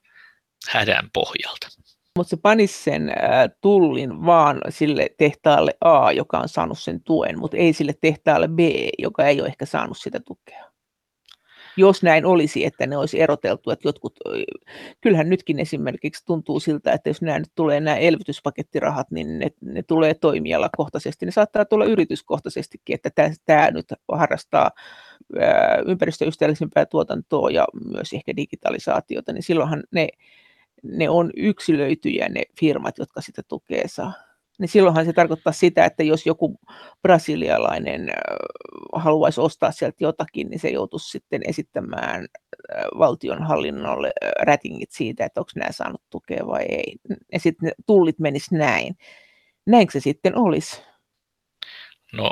hädän pohjalta. Mutta se panisi sen tullin vaan sille tehtaalle A, joka on saanut sen tuen, mutta ei sille tehtaalle B, joka ei ole ehkä saanut sitä tukea. Jos näin olisi, että ne olisi eroteltu, että jotkut, kyllähän nytkin esimerkiksi tuntuu siltä, että jos nämä nyt tulee nämä elvytyspakettirahat, niin ne tulee toimialakohtaisesti, ne saattaa tulla yrityskohtaisestikin, että tämä nyt harrastaa ympäristöystävällisempää tuotantoa ja myös ehkä digitalisaatiota, niin silloinhan ne on yksilöityjä ne firmat, jotka sitä tukea saa. Niin silloinhan se tarkoittaa sitä, että jos joku brasilialainen haluaisi ostaa sieltä jotakin, niin se joutuisi sitten esittämään valtionhallinnolle rätingit siitä, että onko nämä saanut tukea vai ei. Ja sitten ne tullit menisi näin. Näinkö se sitten olisi? No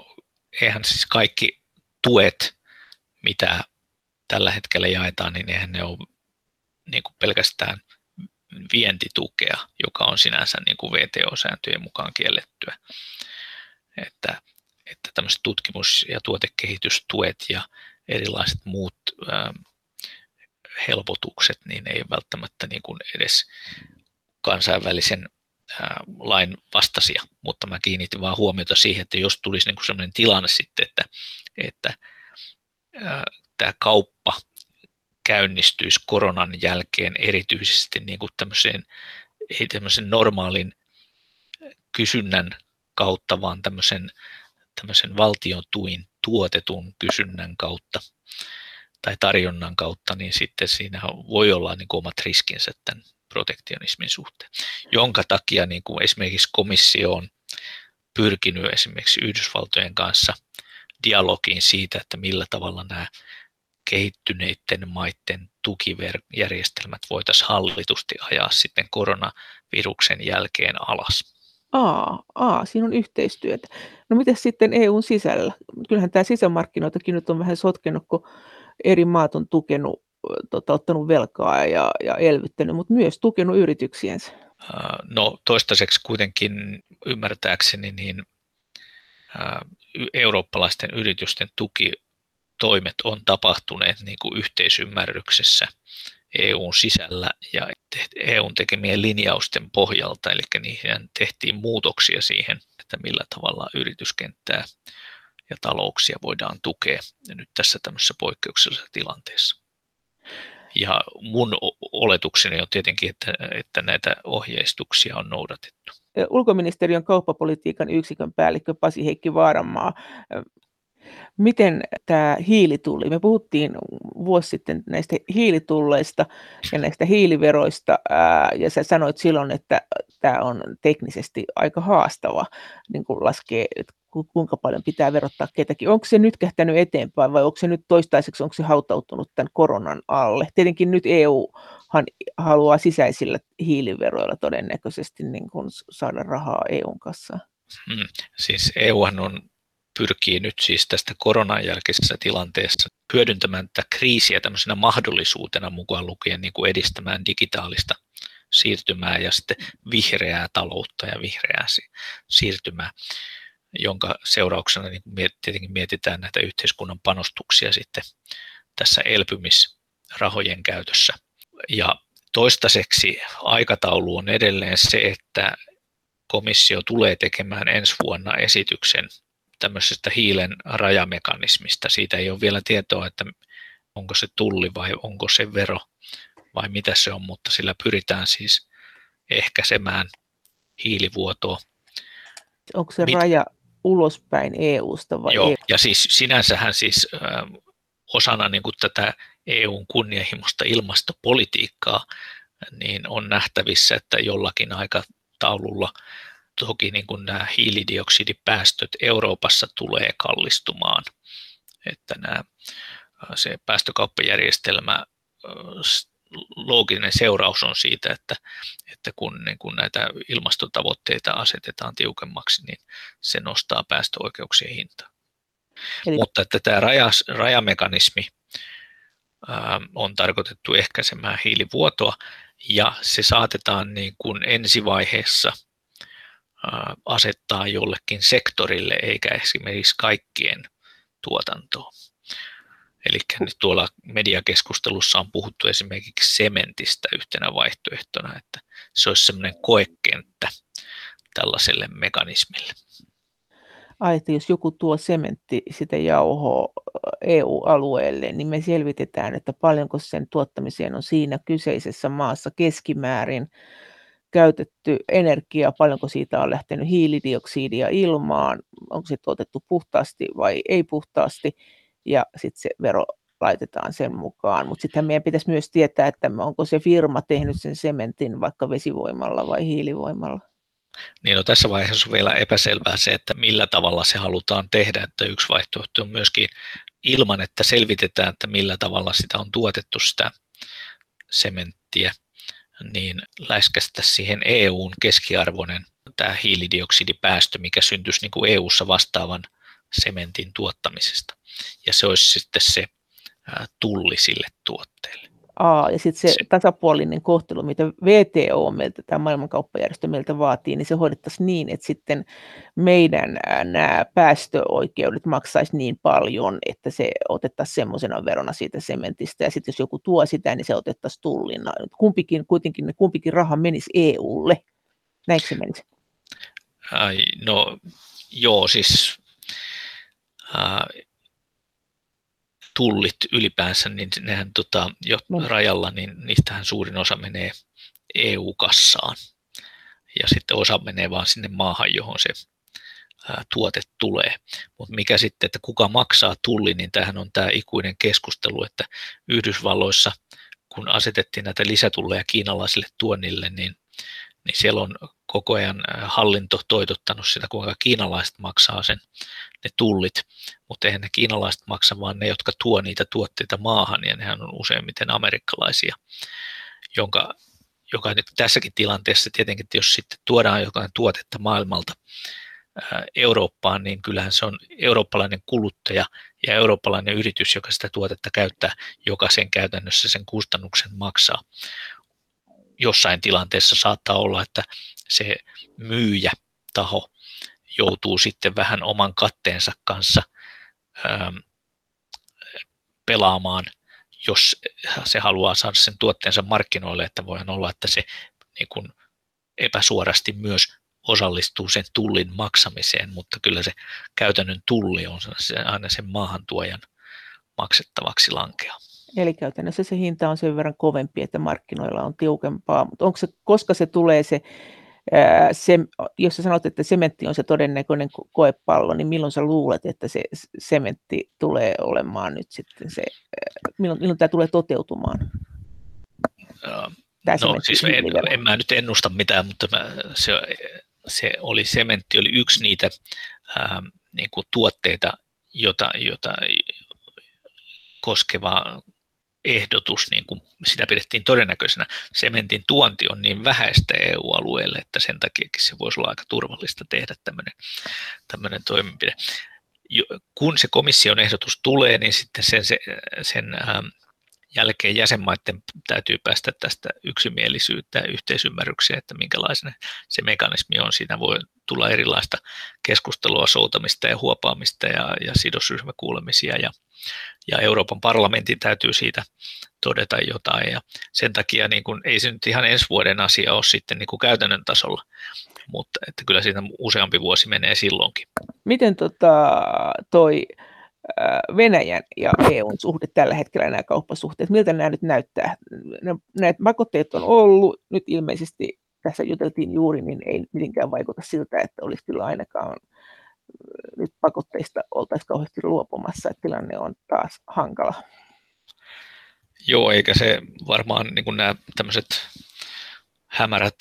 eihän siis kaikki tuet, mitä tällä hetkellä jaetaan, niin eihän ne ole niin kuin pelkästään vientitukea, joka on sinänsä niin kuin WTO-sääntöjen mukaan kiellettyä. Että tämmöiset tutkimus- ja tuotekehitystuet ja erilaiset muut helpotukset, niin ei välttämättä niin kuin edes kansainvälisen lain vastaisia, mutta mä kiinnitin vaan huomiota siihen, että jos tulisi niin kuin sellainen tilanne sitten, että tämä kauppa käynnistyisi koronan jälkeen erityisesti niin kuin tämmöisen normaalin kysynnän kautta, vaan tämmöisen valtion tuin tuotetun kysynnän kautta tai tarjonnan kautta, niin sitten siinä voi olla niin kuin omat riskinsä tämän protektionismin suhteen, jonka takia niin kuin esimerkiksi komissio on pyrkinyt esimerkiksi Yhdysvaltojen kanssa dialogiin siitä, että millä tavalla nämä kehittyneiden maiden tukijärjestelmät voitaisiin hallitusti ajaa sitten koronaviruksen jälkeen alas. Siinä on yhteistyötä. No mitäs sitten EUn sisällä? Kyllähän tämä sisämarkkinoitakin nyt on vähän sotkenut, kun eri maat on tukenut, ottanut velkaa ja elvyttänyt, mutta myös tukenut yrityksiensä. No toistaiseksi kuitenkin ymmärtääkseni niin eurooppalaisten yritysten tukitoimet on tapahtuneet niin kuin yhteisymmärryksessä EUn sisällä ja EUn tekemien linjausten pohjalta, eli niihin tehtiin muutoksia siihen, että millä tavalla yrityskenttää ja talouksia voidaan tukea nyt tässä tämmöisessä poikkeuksellisessa tilanteessa. Ja mun oletukseni on tietenkin, että näitä ohjeistuksia on noudatettu. Ulkoministeriön kauppapolitiikan yksikön päällikkö Pasi-Heikki Vaaranmaa, miten tämä hiilitulli, me puhuttiin vuosi sitten näistä hiilitulleista ja näistä hiiliveroista, ja sä sanoit silloin, että tämä on teknisesti aika haastava niin kun laskee, kuinka paljon pitää verottaa ketäkin. Onko se nyt kähtänyt eteenpäin vai onko se nyt toistaiseksi, onko se hautautunut tämän koronan alle? Tietenkin nyt EUhan haluaa sisäisillä hiiliveroilla todennäköisesti niin kun saada rahaa EUn kassaan. Siis EUhan pyrkii nyt siis tästä koronan jälkeisessä tilanteessa hyödyntämään tätä kriisiä tämmöisenä mahdollisuutena mukaan lukien niin kuin edistämään digitaalista siirtymää ja sitten vihreää taloutta ja vihreää siirtymää, jonka seurauksena niin tietenkin mietitään näitä yhteiskunnan panostuksia sitten tässä elpymisrahojen käytössä. Ja toistaiseksi aikataulu on edelleen se, että komissio tulee tekemään ensi vuonna esityksen tämmöisestä hiilen rajamekanismista. Siitä ei ole vielä tietoa, että onko se tulli vai onko se vero vai mitä se on, mutta sillä pyritään siis ehkäisemään hiilivuotoa. Onko se raja ulospäin EUsta vai? Joo, ja siis sinänsähän siis osana niin kuin tätä EUn kunnianhimoista ilmastopolitiikkaa niin on nähtävissä, että jollakin aikataululla toki niin kuin nämä hiilidioksidipäästöt Euroopassa tulee kallistumaan, että se päästökauppajärjestelmä, looginen seuraus on siitä, että kun näitä ilmastotavoitteita asetetaan tiukemmaksi, niin se nostaa päästöoikeuksien hintaa. Eli... Mutta että tämä rajamekanismi on tarkoitettu ehkäisemään hiilivuotoa ja se saatetaan niin kuin ensivaiheessa asettaa jollekin sektorille eikä esimerkiksi kaikkien tuotantoon. Eli nyt tuolla mediakeskustelussa on puhuttu esimerkiksi sementistä yhtenä vaihtoehtona, että se olisi semmoinen koekenttä tällaiselle mekanismille. Ai, että jos joku tuo sementti sitä jauhoa EU-alueelle, niin me selvitetään, että paljonko sen tuottamiseen on siinä kyseisessä maassa keskimäärin käytetty energiaa, paljonko siitä on lähtenyt hiilidioksidia ilmaan, onko se tuotettu puhtaasti vai ei puhtaasti, ja sitten se vero laitetaan sen mukaan. Mutta sittenhän meidän pitäisi myös tietää, että onko se firma tehnyt sen sementin vaikka vesivoimalla vai hiilivoimalla. Niin, no tässä vaiheessa on vielä epäselvää se, että millä tavalla se halutaan tehdä, että yksi vaihtoehto on myöskin ilman, että selvitetään, että millä tavalla sitä on tuotettu sitä sementtiä, niin läiskästä siihen EUn keskiarvoinen tämä hiilidioksidipäästö, mikä syntyisi niin kuin EU:ssa vastaavan sementin tuottamisesta. Ja se olisi sitten se tulli sille tuotteelle. Ja sitten se tasapuolinen kohtelu, mitä WTO meiltä, tämä maailmankauppajärjestö meiltä vaatii, niin se hoidettaisiin niin, että sitten meidän nämä päästöoikeudet maksaisi niin paljon, että se otettaisiin semmoisena verona siitä sementistä, ja sitten jos joku tuo sitä, niin se otettaisiin tullina. Kumpikin raha menisi EUlle. Näinkö se menisi? No joo, siis... tullit ylipäänsä, niin nehän rajalla, niin niistähän suurin osa menee EU-kassaan ja sitten osa menee vaan sinne maahan, johon se tuote tulee. Mutta mikä sitten, että kuka maksaa tulli, niin tämähän on tämä ikuinen keskustelu, että Yhdysvalloissa, kun asetettiin näitä lisätulleja kiinalaisille tuonnille, niin siellä on koko ajan hallinto toitottanut sitä, kuinka kiinalaiset maksaa ne tullit, mutta eihän ne kiinalaiset maksa, vaan ne, jotka tuo niitä tuotteita maahan, ja nehän on useimmiten amerikkalaisia, joka nyt tässäkin tilanteessa tietenkin, että jos sitten tuodaan jotain tuotetta maailmalta Eurooppaan, niin kyllähän se on eurooppalainen kuluttaja ja eurooppalainen yritys, joka sitä tuotetta käyttää, joka sen käytännössä sen kustannuksen maksaa. Jossain tilanteessa saattaa olla, että se myyjä taho joutuu sitten vähän oman katteensa kanssa pelaamaan, jos se haluaa saada sen tuotteensa markkinoille, että voihan olla, että se niin kuin epäsuorasti myös osallistuu sen tullin maksamiseen, mutta kyllä se käytännön tulli on aina sen maahantuojan maksettavaksi lankea. Eli käytännössä se hinta on sen verran kovempi, että markkinoilla on tiukempaa, mutta onko se, koska se tulee se jos sä sanot, että sementti on se todennäköinen koepallo, niin milloin sä luulet, että se sementti tulee olemaan nyt sitten se, milloin tämä tulee toteutumaan? En mä nyt ennusta mitään, mutta sementti oli yksi niitä niin kuin tuotteita, jota koskeva ehdotus, niin kuin sitä pidettiin todennäköisenä. Sementin tuonti on niin vähäistä EU-alueelle, että sen takiakin se voisi olla aika turvallista tehdä tämmöinen toimenpide. Kun se komission ehdotus tulee, niin sitten sen jälkeen jäsenmaiden täytyy päästä tästä yksimielisyyttä ja yhteisymmärrykseen, että minkälainen se mekanismi on. Siinä voi tulla erilaista keskustelua, soutamista ja huopaamista ja sidosryhmäkuulemisia ja Euroopan parlamentin täytyy siitä todeta jotain. Ja sen takia niin kun, ei se nyt ihan ensi vuoden asia ole sitten niin kun käytännön tasolla, mutta että kyllä siitä useampi vuosi menee silloinkin. Miten toi Venäjän ja EUn suhde tällä hetkellä, nämä kauppasuhteet, miltä nämä nyt näyttää? Näitä pakotteet on ollut, nyt ilmeisesti tässä juteltiin juuri, niin ei mitenkään vaikuta siltä, että olisi kyllä ainakaan nyt pakotteista oltaisiin kauheasti luopumassa, että tilanne on taas hankala. Joo, eikä se varmaan niin kuin nämä tämmöiset hämärät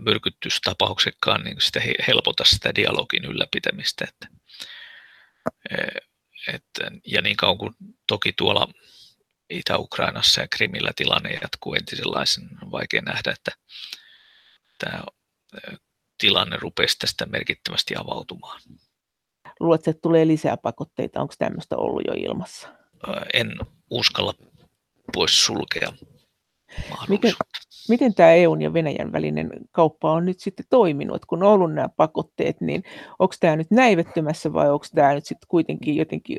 myrkytystapauksetkaan niin sitä helpota sitä dialogin ylläpitämistä, ja niin kauan kuin toki tuolla Itä-Ukrainassa ja Krimillä tilanne jatkuu entisenlaisen, on vaikea nähdä, että tämä tilanne rupesi tästä merkittävästi avautumaan. Luuletko, että tulee lisää pakotteita? Onko tämmöistä ollut jo ilmassa? En uskalla pois sulkea mahdollisuutta. Miten tämä EUn ja Venäjän välinen kauppa on nyt sitten toiminut, kun on ollut nämä pakotteet, niin onko tämä nyt näivettymässä vai onko tämä nyt sitten kuitenkin jotenkin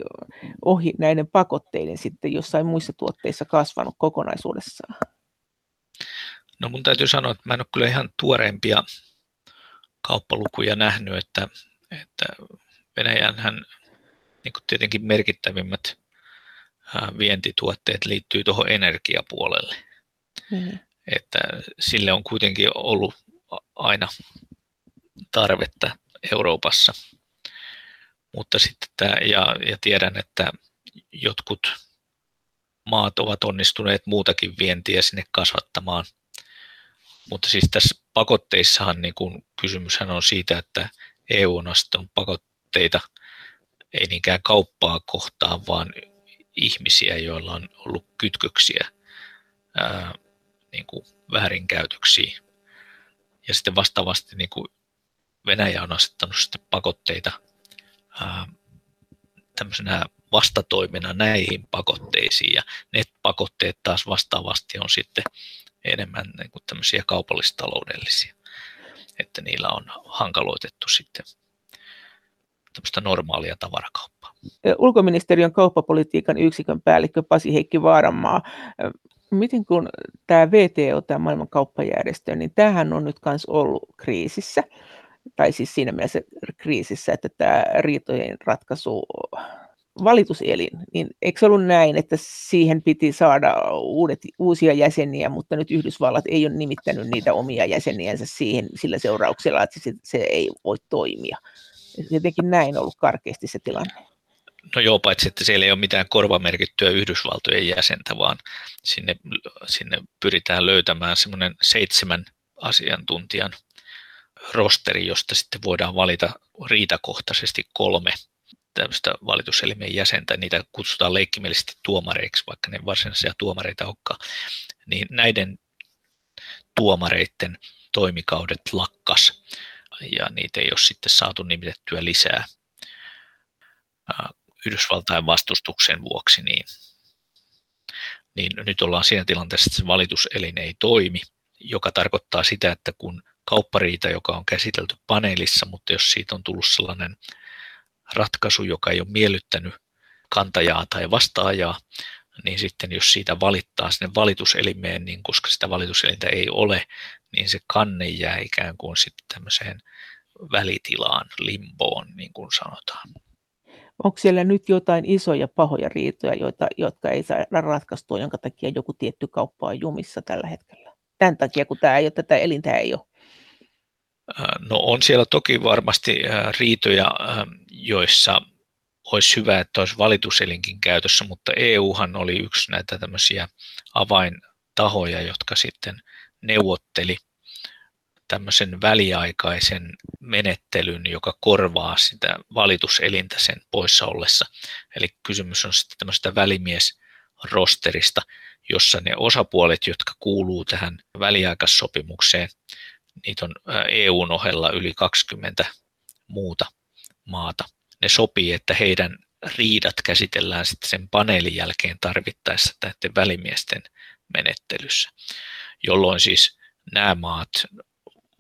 ohi näiden pakotteiden sitten jossain muissa tuotteissa kasvanut kokonaisuudessaan? No mun täytyy sanoa, että mä en ole kyllä ihan tuoreimpia kauppalukuja nähnyt, että Venäjänhän niin kuin tietenkin merkittävimmät vientituotteet liittyy tuohon energiapuolelle. Mm-hmm. Että sille on kuitenkin ollut aina tarvetta Euroopassa, mutta sitten ja tiedän, että jotkut maat ovat onnistuneet muutakin vientiä sinne kasvattamaan, mutta siis tässä pakotteissahan niin kun kysymyshän on siitä, että EU on asettanut pakotteita ei niinkään kauppaa kohtaan, vaan ihmisiä, joilla on ollut kytköksiä niin kuin väärinkäytöksiä. Ja sitten vastaavasti niin kuin Venäjä on asettanut sitten pakotteita tämmöisenä vastatoimena näihin pakotteisiin, ja ne pakotteet taas vastaavasti on sitten enemmän niin kuin tämmöisiä kaupallistaloudellisia, että niillä on hankaloitettu sitten tämmöistä normaalia tavarakauppaa. Ulkoministeriön kauppapolitiikan yksikön päällikkö Pasi-Heikki Vaaranmaa, miten kun tämä WTO, tämä maailman kauppajärjestö, niin tämähän on nyt myös ollut kriisissä, tai siis siinä mielessä kriisissä, että tämä riitojen ratkaisu, valituselin, niin eikö se ollut näin, että siihen piti saada uusia jäseniä, mutta nyt Yhdysvallat ei ole nimittänyt niitä omia jäseniänsä siihen sillä seurauksella, että se ei voi toimia. Jotenkin näin on ollut karkeasti se tilanne. No joo, paitsi että siellä ei ole mitään korvamerkittyä Yhdysvaltojen jäsentä, vaan sinne pyritään löytämään semmoinen 7 asiantuntijan rosteri, josta sitten voidaan valita riitakohtaisesti 3 tämmöistä valituselimen jäsentä. Niitä kutsutaan leikkimielisesti tuomareiksi, vaikka ne varsinaisia tuomareita olekaan. Niin näiden tuomareiden toimikaudet lakkas ja niitä ei ole sitten saatu nimitettyä lisää Yhdysvaltain vastustuksen vuoksi, niin nyt ollaan siinä tilanteessa, että se valituselin ei toimi, joka tarkoittaa sitä, että kun kauppariita, joka on käsitelty paneelissa, mutta jos siitä on tullut sellainen ratkaisu, joka ei ole miellyttänyt kantajaa tai vastaajaa, niin sitten jos siitä valittaa sinne valituselimeen, niin koska sitä valituselintä ei ole, niin se kanne jää ikään kuin sitten tämmöiseen välitilaan, limboon, niin kuin sanotaan. Onko siellä nyt jotain isoja pahoja riitoja, jotka ei saa ratkaistua, jonka takia joku tietty kauppa on jumissa tällä hetkellä? Tämän takia, kun tätä elintä ei ole. No on siellä toki varmasti riitoja, joissa olisi hyvä, että olisi valituselinkin käytössä, mutta EUhan oli yksi näitä tämmöisiä avaintahoja, jotka sitten neuvotteli tämmöisen väliaikaisen menettelyn, joka korvaa sitä valituselintä sen poissa ollessa. Eli kysymys on sitten tämmöisestä välimies rosterista, jossa ne osapuolet, jotka kuuluu tähän väliaikaissopimukseen, niitä on EUn ohella yli 20 muuta maata. Ne sopii, että heidän riidat käsitellään sitten sen paneelin jälkeen tarvittaessa näiden välimiesten menettelyssä, jolloin siis nämä maat,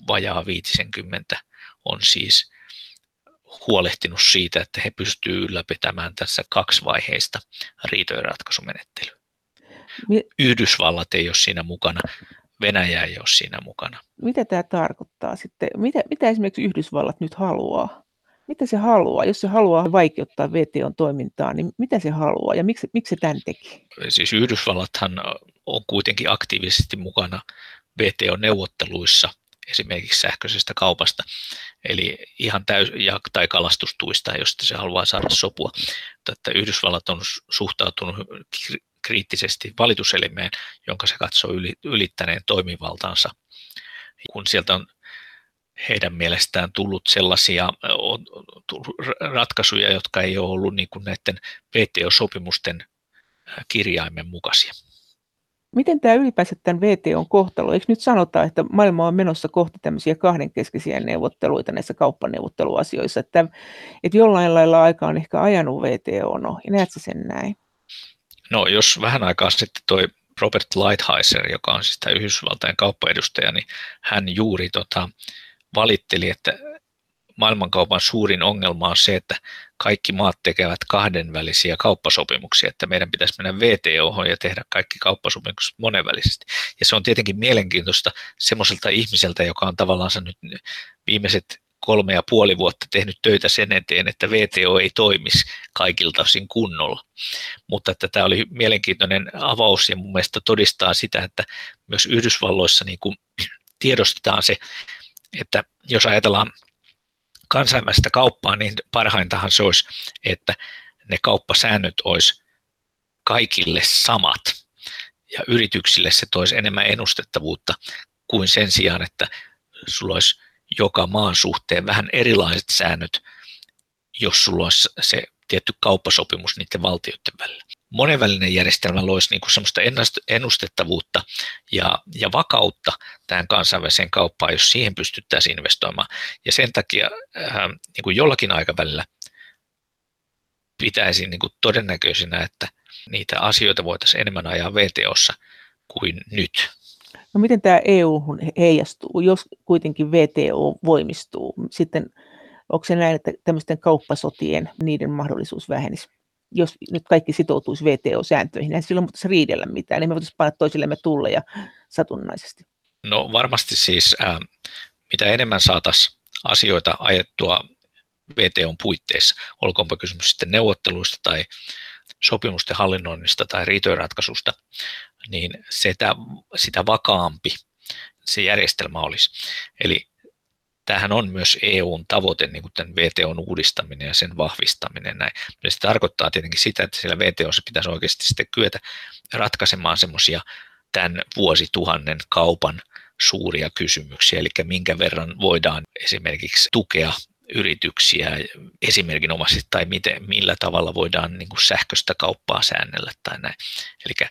vajaa 50, on siis huolehtinut siitä, että he pystyvät ylläpitämään tässä kaksivaiheista riitojenratkaisumenettelyä. Yhdysvallat ei ole siinä mukana, Venäjä ei ole siinä mukana. Mitä tämä tarkoittaa sitten? Mitä esimerkiksi Yhdysvallat nyt haluaa? Mitä se haluaa? Jos se haluaa vaikeuttaa WTO:n toimintaa, niin mitä se haluaa ja miksi se tämän teki? Siis Yhdysvallathan on kuitenkin aktiivisesti mukana WTO-neuvotteluissa esimerkiksi sähköisestä kaupasta eli ihan tai kalastustuista, josta se haluaa saada sopua. Että Yhdysvallat on suhtautunut kriittisesti valituselimeen, jonka se katsoo ylittäneen toimivaltaansa, kun sieltä on heidän mielestään tullut sellaisia ratkaisuja, jotka ei ole ollut niin kuin näiden WTO-sopimusten kirjaimen mukaisia. Miten tämä ylipäänsä tämän WTO:n kohtalo? Eikö nyt sanota, että maailma on menossa kohti tämmöisiä kahdenkeskisiä neuvotteluita näissä kauppaneuvotteluasioissa, että jollain lailla aika on ehkä ajanut WTO:n ohi. Näetkö sen näin? No jos vähän aikaa sitten toi Robert Lighthizer, joka on siis tämä Yhdysvaltain kauppaedustaja, niin hän juuri valitteli, että maailmankaupan suurin ongelma on se, että kaikki maat tekevät kahdenvälisiä kauppasopimuksia, että meidän pitäisi mennä WTO:hon ja tehdä kaikki kauppasopimukset monenvälisesti. Ja se on tietenkin mielenkiintoista semmoiselta ihmiseltä, joka on tavallaan nyt viimeiset 3,5 vuotta tehnyt töitä sen eteen, että WTO ei toimisi kaikilta osin kunnolla. Mutta että tämä oli mielenkiintoinen avaus ja mun mielestä todistaa sitä, että myös Yhdysvalloissa niin kuin tiedostetaan se, että jos ajatellaan kansainvälistä kauppaa, niin parhaintahan se olisi, että ne kauppasäännöt olisi kaikille samat ja yrityksille se toisi enemmän ennustettavuutta kuin sen sijaan, että sulla olisi joka maan suhteen vähän erilaiset säännöt, jos sulla olisi se tietty kauppasopimus niiden valtioiden välillä. Monenvälinen järjestelmä loisi niin kuin semmoista ennustettavuutta ja vakautta tähän kansainväliseen kauppaan, jos siihen pystyttäisiin investoimaan. Ja sen takia niin kuin jollakin aikavälillä pitäisi niin kuin todennäköisenä, että niitä asioita voitaisiin enemmän ajaa WTO:ssa kuin nyt. No miten tämä EU heijastuu, jos kuitenkin WTO voimistuu? Sitten onko se näin, että tämmöisten kauppasotien niiden mahdollisuus vähenisi? Jos nyt kaikki sitoutuisi WTO-sääntöihin, niin silloin voitaisiin riidellä mitään, niin me voitaisiin panna toisillemme tulleja satunnaisesti. No varmasti siis, mitä enemmän saataisiin asioita ajettua WTO:n puitteissa, olkoonpa kysymys sitten neuvotteluista tai sopimusten hallinnoinnista tai riitojenratkaisusta, niin sitä vakaampi se järjestelmä olisi. Eli tämähän on myös EUn tavoite, niin kuin tämän WTO:n uudistaminen ja sen vahvistaminen. Näin. Se tarkoittaa tietenkin sitä, että siellä WTO:ssa pitäisi oikeasti sitten kyetä ratkaisemaan semmoisia tämän vuosituhannen kaupan suuria kysymyksiä, eli minkä verran voidaan esimerkiksi tukea yrityksiä esimerkinomaisesti tai millä tavalla voidaan niin kuin sähköistä kauppaa säännellä tai näin. Eli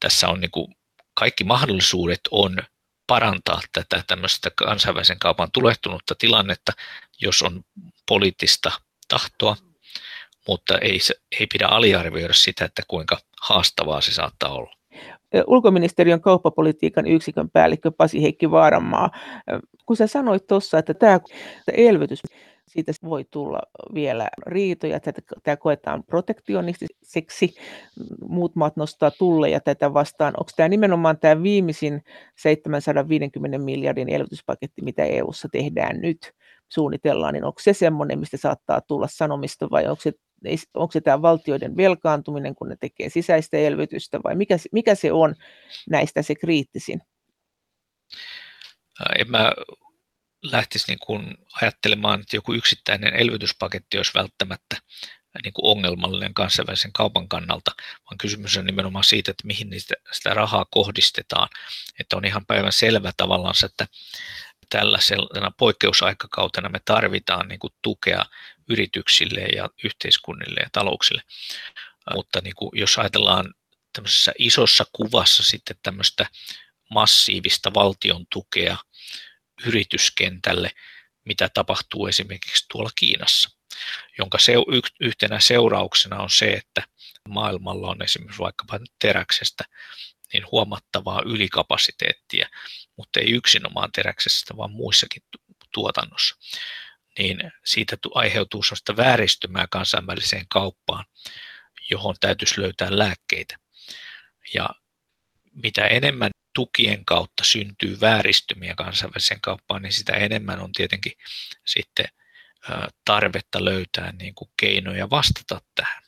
tässä on niin kuin, kaikki mahdollisuudet on parantaa tätä tämmöistä kansainvälisen kaupan tulehtunutta tilannetta, jos on poliittista tahtoa, mutta ei pidä aliarvioida sitä, että kuinka haastavaa se saattaa olla. Ulkoministeriön kauppapolitiikan yksikön päällikkö Pasi-Heikki Vaaranmaa, kun sä sanoit tuossa, että tämä elvytys, siitä voi tulla vielä riitoja, tämä koetaan protektionistiseksi, muut maat nostaa tulleja tätä vastaan. Onko tämä nimenomaan tämä viimeisin 750 miljardin elvytyspaketti, mitä EU:ssa tehdään nyt, suunnitellaan, niin onko se semmoinen, mistä saattaa tulla sanomista vai onko se tämä valtioiden velkaantuminen, kun ne tekee sisäistä elvytystä vai mikä se on näistä se kriittisin? En mä lähtisi niin kuin ajattelemaan, että joku yksittäinen elvytyspaketti olisi välttämättä niin kuin ongelmallinen kansainvälisen kaupan kannalta, vaan kysymys on nimenomaan siitä, että mihin sitä rahaa kohdistetaan. Että on ihan päivän selvä tavallaan, että tällaisena poikkeusaikakautena me tarvitaan niin kuin tukea yrityksille ja yhteiskunnille ja talouksille. Mutta niin kuin, jos ajatellaan tämmöisessä isossa kuvassa sitten tämmöistä massiivista valtion tukea yrityskentälle, mitä tapahtuu esimerkiksi tuolla Kiinassa, jonka yhtenä seurauksena on se, että maailmalla on esimerkiksi vaikkapa teräksestä niin huomattavaa ylikapasiteettia, mutta ei yksinomaan teräksestä, vaan muissakin tuotannossa. Niin siitä aiheutuu sellaista vääristymää kansainväliseen kauppaan, johon täytyisi löytää lääkkeitä. Ja mitä enemmän tukien kautta syntyy vääristymiä kansainväliseen kauppaan, niin sitä enemmän on tietenkin sitten tarvetta löytää niin kuin keinoja vastata tähän.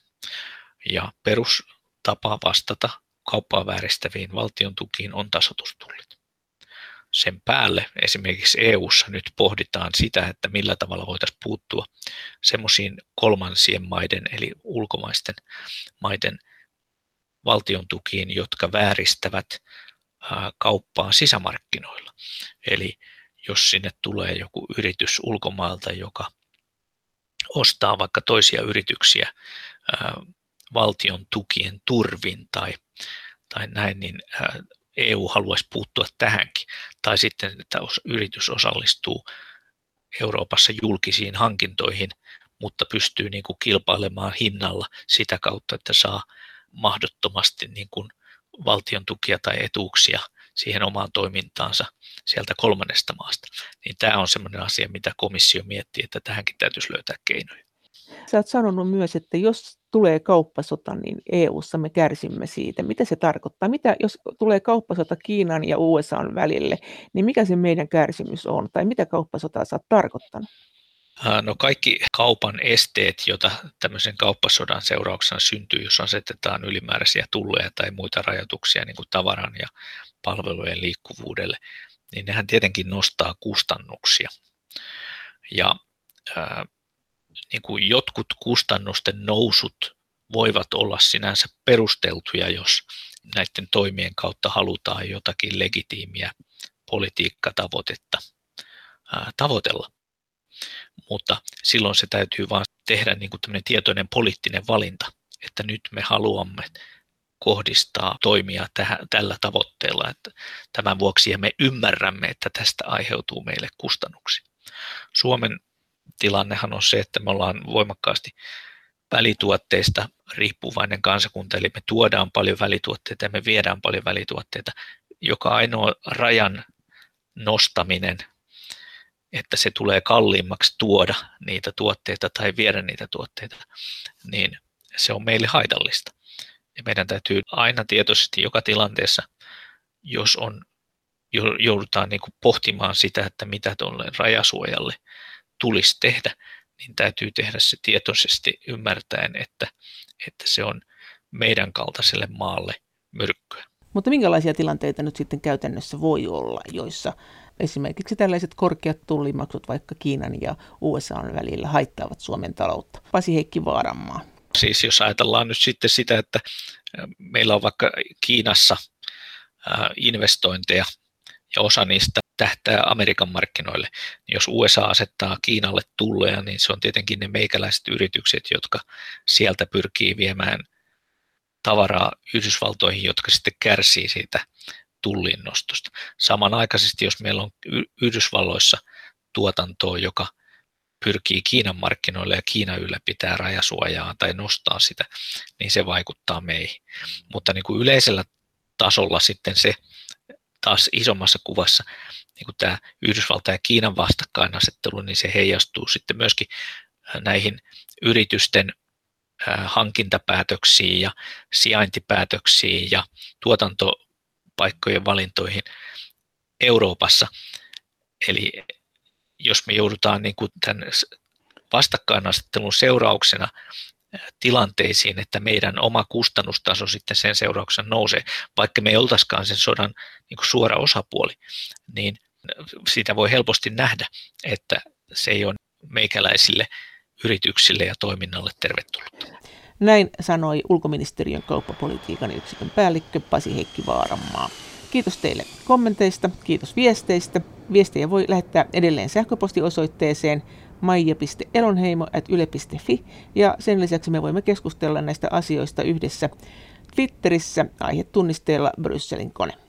Ja perustapa vastata kauppaa vääristäviin valtion tukiin on tasoitustullit. Sen päälle esimerkiksi EU:ssa nyt pohditaan sitä, että millä tavalla voitaisiin puuttua semmoisiin kolmansien maiden eli ulkomaisten maiden valtion tukiin, jotka vääristävät kauppaa sisämarkkinoilla. Eli jos sinne tulee joku yritys ulkomailta, joka ostaa vaikka toisia yrityksiä valtion tukien turvin tai näin, niin EU haluaisi puuttua tähänkin. Tai sitten, että yritys osallistuu Euroopassa julkisiin hankintoihin, mutta pystyy niin kuin kilpailemaan hinnalla sitä kautta, että saa mahdottomasti niin kuin valtion tukia tai etuuksia siihen omaan toimintaansa sieltä kolmannesta maasta. Niin tämä on sellainen asia, mitä komissio miettii, että tähänkin täytyisi löytää keinoja. Sä oot sanonut myös, että jos tulee kauppasota, niin EU:ssa me kärsimme siitä. Mitä se tarkoittaa? Mitä, jos tulee kauppasota Kiinan ja USA:n välille, niin mikä se meidän kärsimys on? Tai mitä kauppasotaa sä oot tarkoittanut? No kaikki kaupan esteet, joita tämmöisen kauppasodan seurauksena syntyy, jos asetetaan ylimääräisiä tulleja tai muita rajoituksia niin kuin tavaran ja palvelujen liikkuvuudelle, niin nehän tietenkin nostaa kustannuksia. Ja niin kuin jotkut kustannusten nousut voivat olla sinänsä perusteltuja, jos näiden toimien kautta halutaan jotakin legitiimiä politiikkatavoitetta tavoitella. Mutta silloin se täytyy vaan tehdä niin kuin tämmöinen tietoinen poliittinen valinta, että nyt me haluamme kohdistaa toimia tällä tavoitteella. Että tämän vuoksi ja me ymmärrämme, että tästä aiheutuu meille kustannuksia. Suomen tilannehan on se, että me ollaan voimakkaasti välituotteista riippuvainen kansakunta, eli me tuodaan paljon välituotteita ja me viedään paljon välituotteita. Joka ainoa rajan nostaminen, että se tulee kalliimmaksi tuoda niitä tuotteita tai viedä niitä tuotteita, niin se on meille haitallista. Ja meidän täytyy aina tietoisesti joka tilanteessa, jos joudutaan niin kuin pohtimaan sitä, että mitä tuolle rajasuojalle tulisi tehdä, niin täytyy tehdä se tietoisesti ymmärtäen, että se on meidän kaltaiselle maalle myrkkyä. Mutta minkälaisia tilanteita nyt sitten käytännössä voi olla, joissa esimerkiksi tällaiset korkeat tullimaksut vaikka Kiinan ja USA:n välillä haittaavat Suomen taloutta? Pasi Heikki Vaaranmaa. Siis jos ajatellaan nyt sitten sitä, että meillä on vaikka Kiinassa investointeja ja osa niistä tähtää Amerikan markkinoille, niin jos USA asettaa Kiinalle tulleja, niin se on tietenkin ne meikäläiset yritykset, jotka sieltä pyrkii viemään tavaraa Yhdysvaltoihin, jotka sitten kärsii siitä tullinnostosta. Samanaikaisesti, jos meillä on Yhdysvalloissa tuotantoa, joka pyrkii Kiinan markkinoille ja Kiina ylläpitää rajasuojaa tai nostaa sitä, niin se vaikuttaa meihin. Mutta niin kuin yleisellä tasolla sitten se taas isommassa kuvassa niin kuin tämä Yhdysvaltain ja Kiinan vastakkainasettelu, niin se heijastuu sitten myöskin näihin yritysten hankintapäätöksiin ja sijaintipäätöksiin ja tuotantopaikkojen valintoihin Euroopassa. Eli jos me joudutaan niin kuin tämän vastakkainasettelun seurauksena tilanteisiin, että meidän oma kustannustaso sitten sen seurauksena nousee, vaikka me ei oltaisikaan sen sodan niin kuin suora osapuoli, niin siitä voi helposti nähdä, että se ei ole meikäläisille yrityksille ja toiminnalle tervetullut. Näin sanoi ulkoministeriön kauppapolitiikan yksikön päällikkö Pasi Heikki Vaaranmaa. Kiitos teille kommenteista, kiitos viesteistä. Viestejä voi lähettää edelleen sähköpostiosoitteeseen maija.elonheimo@yle.fi ja sen lisäksi me voimme keskustella näistä asioista yhdessä Twitterissä aihetunnisteella Brysselin kone.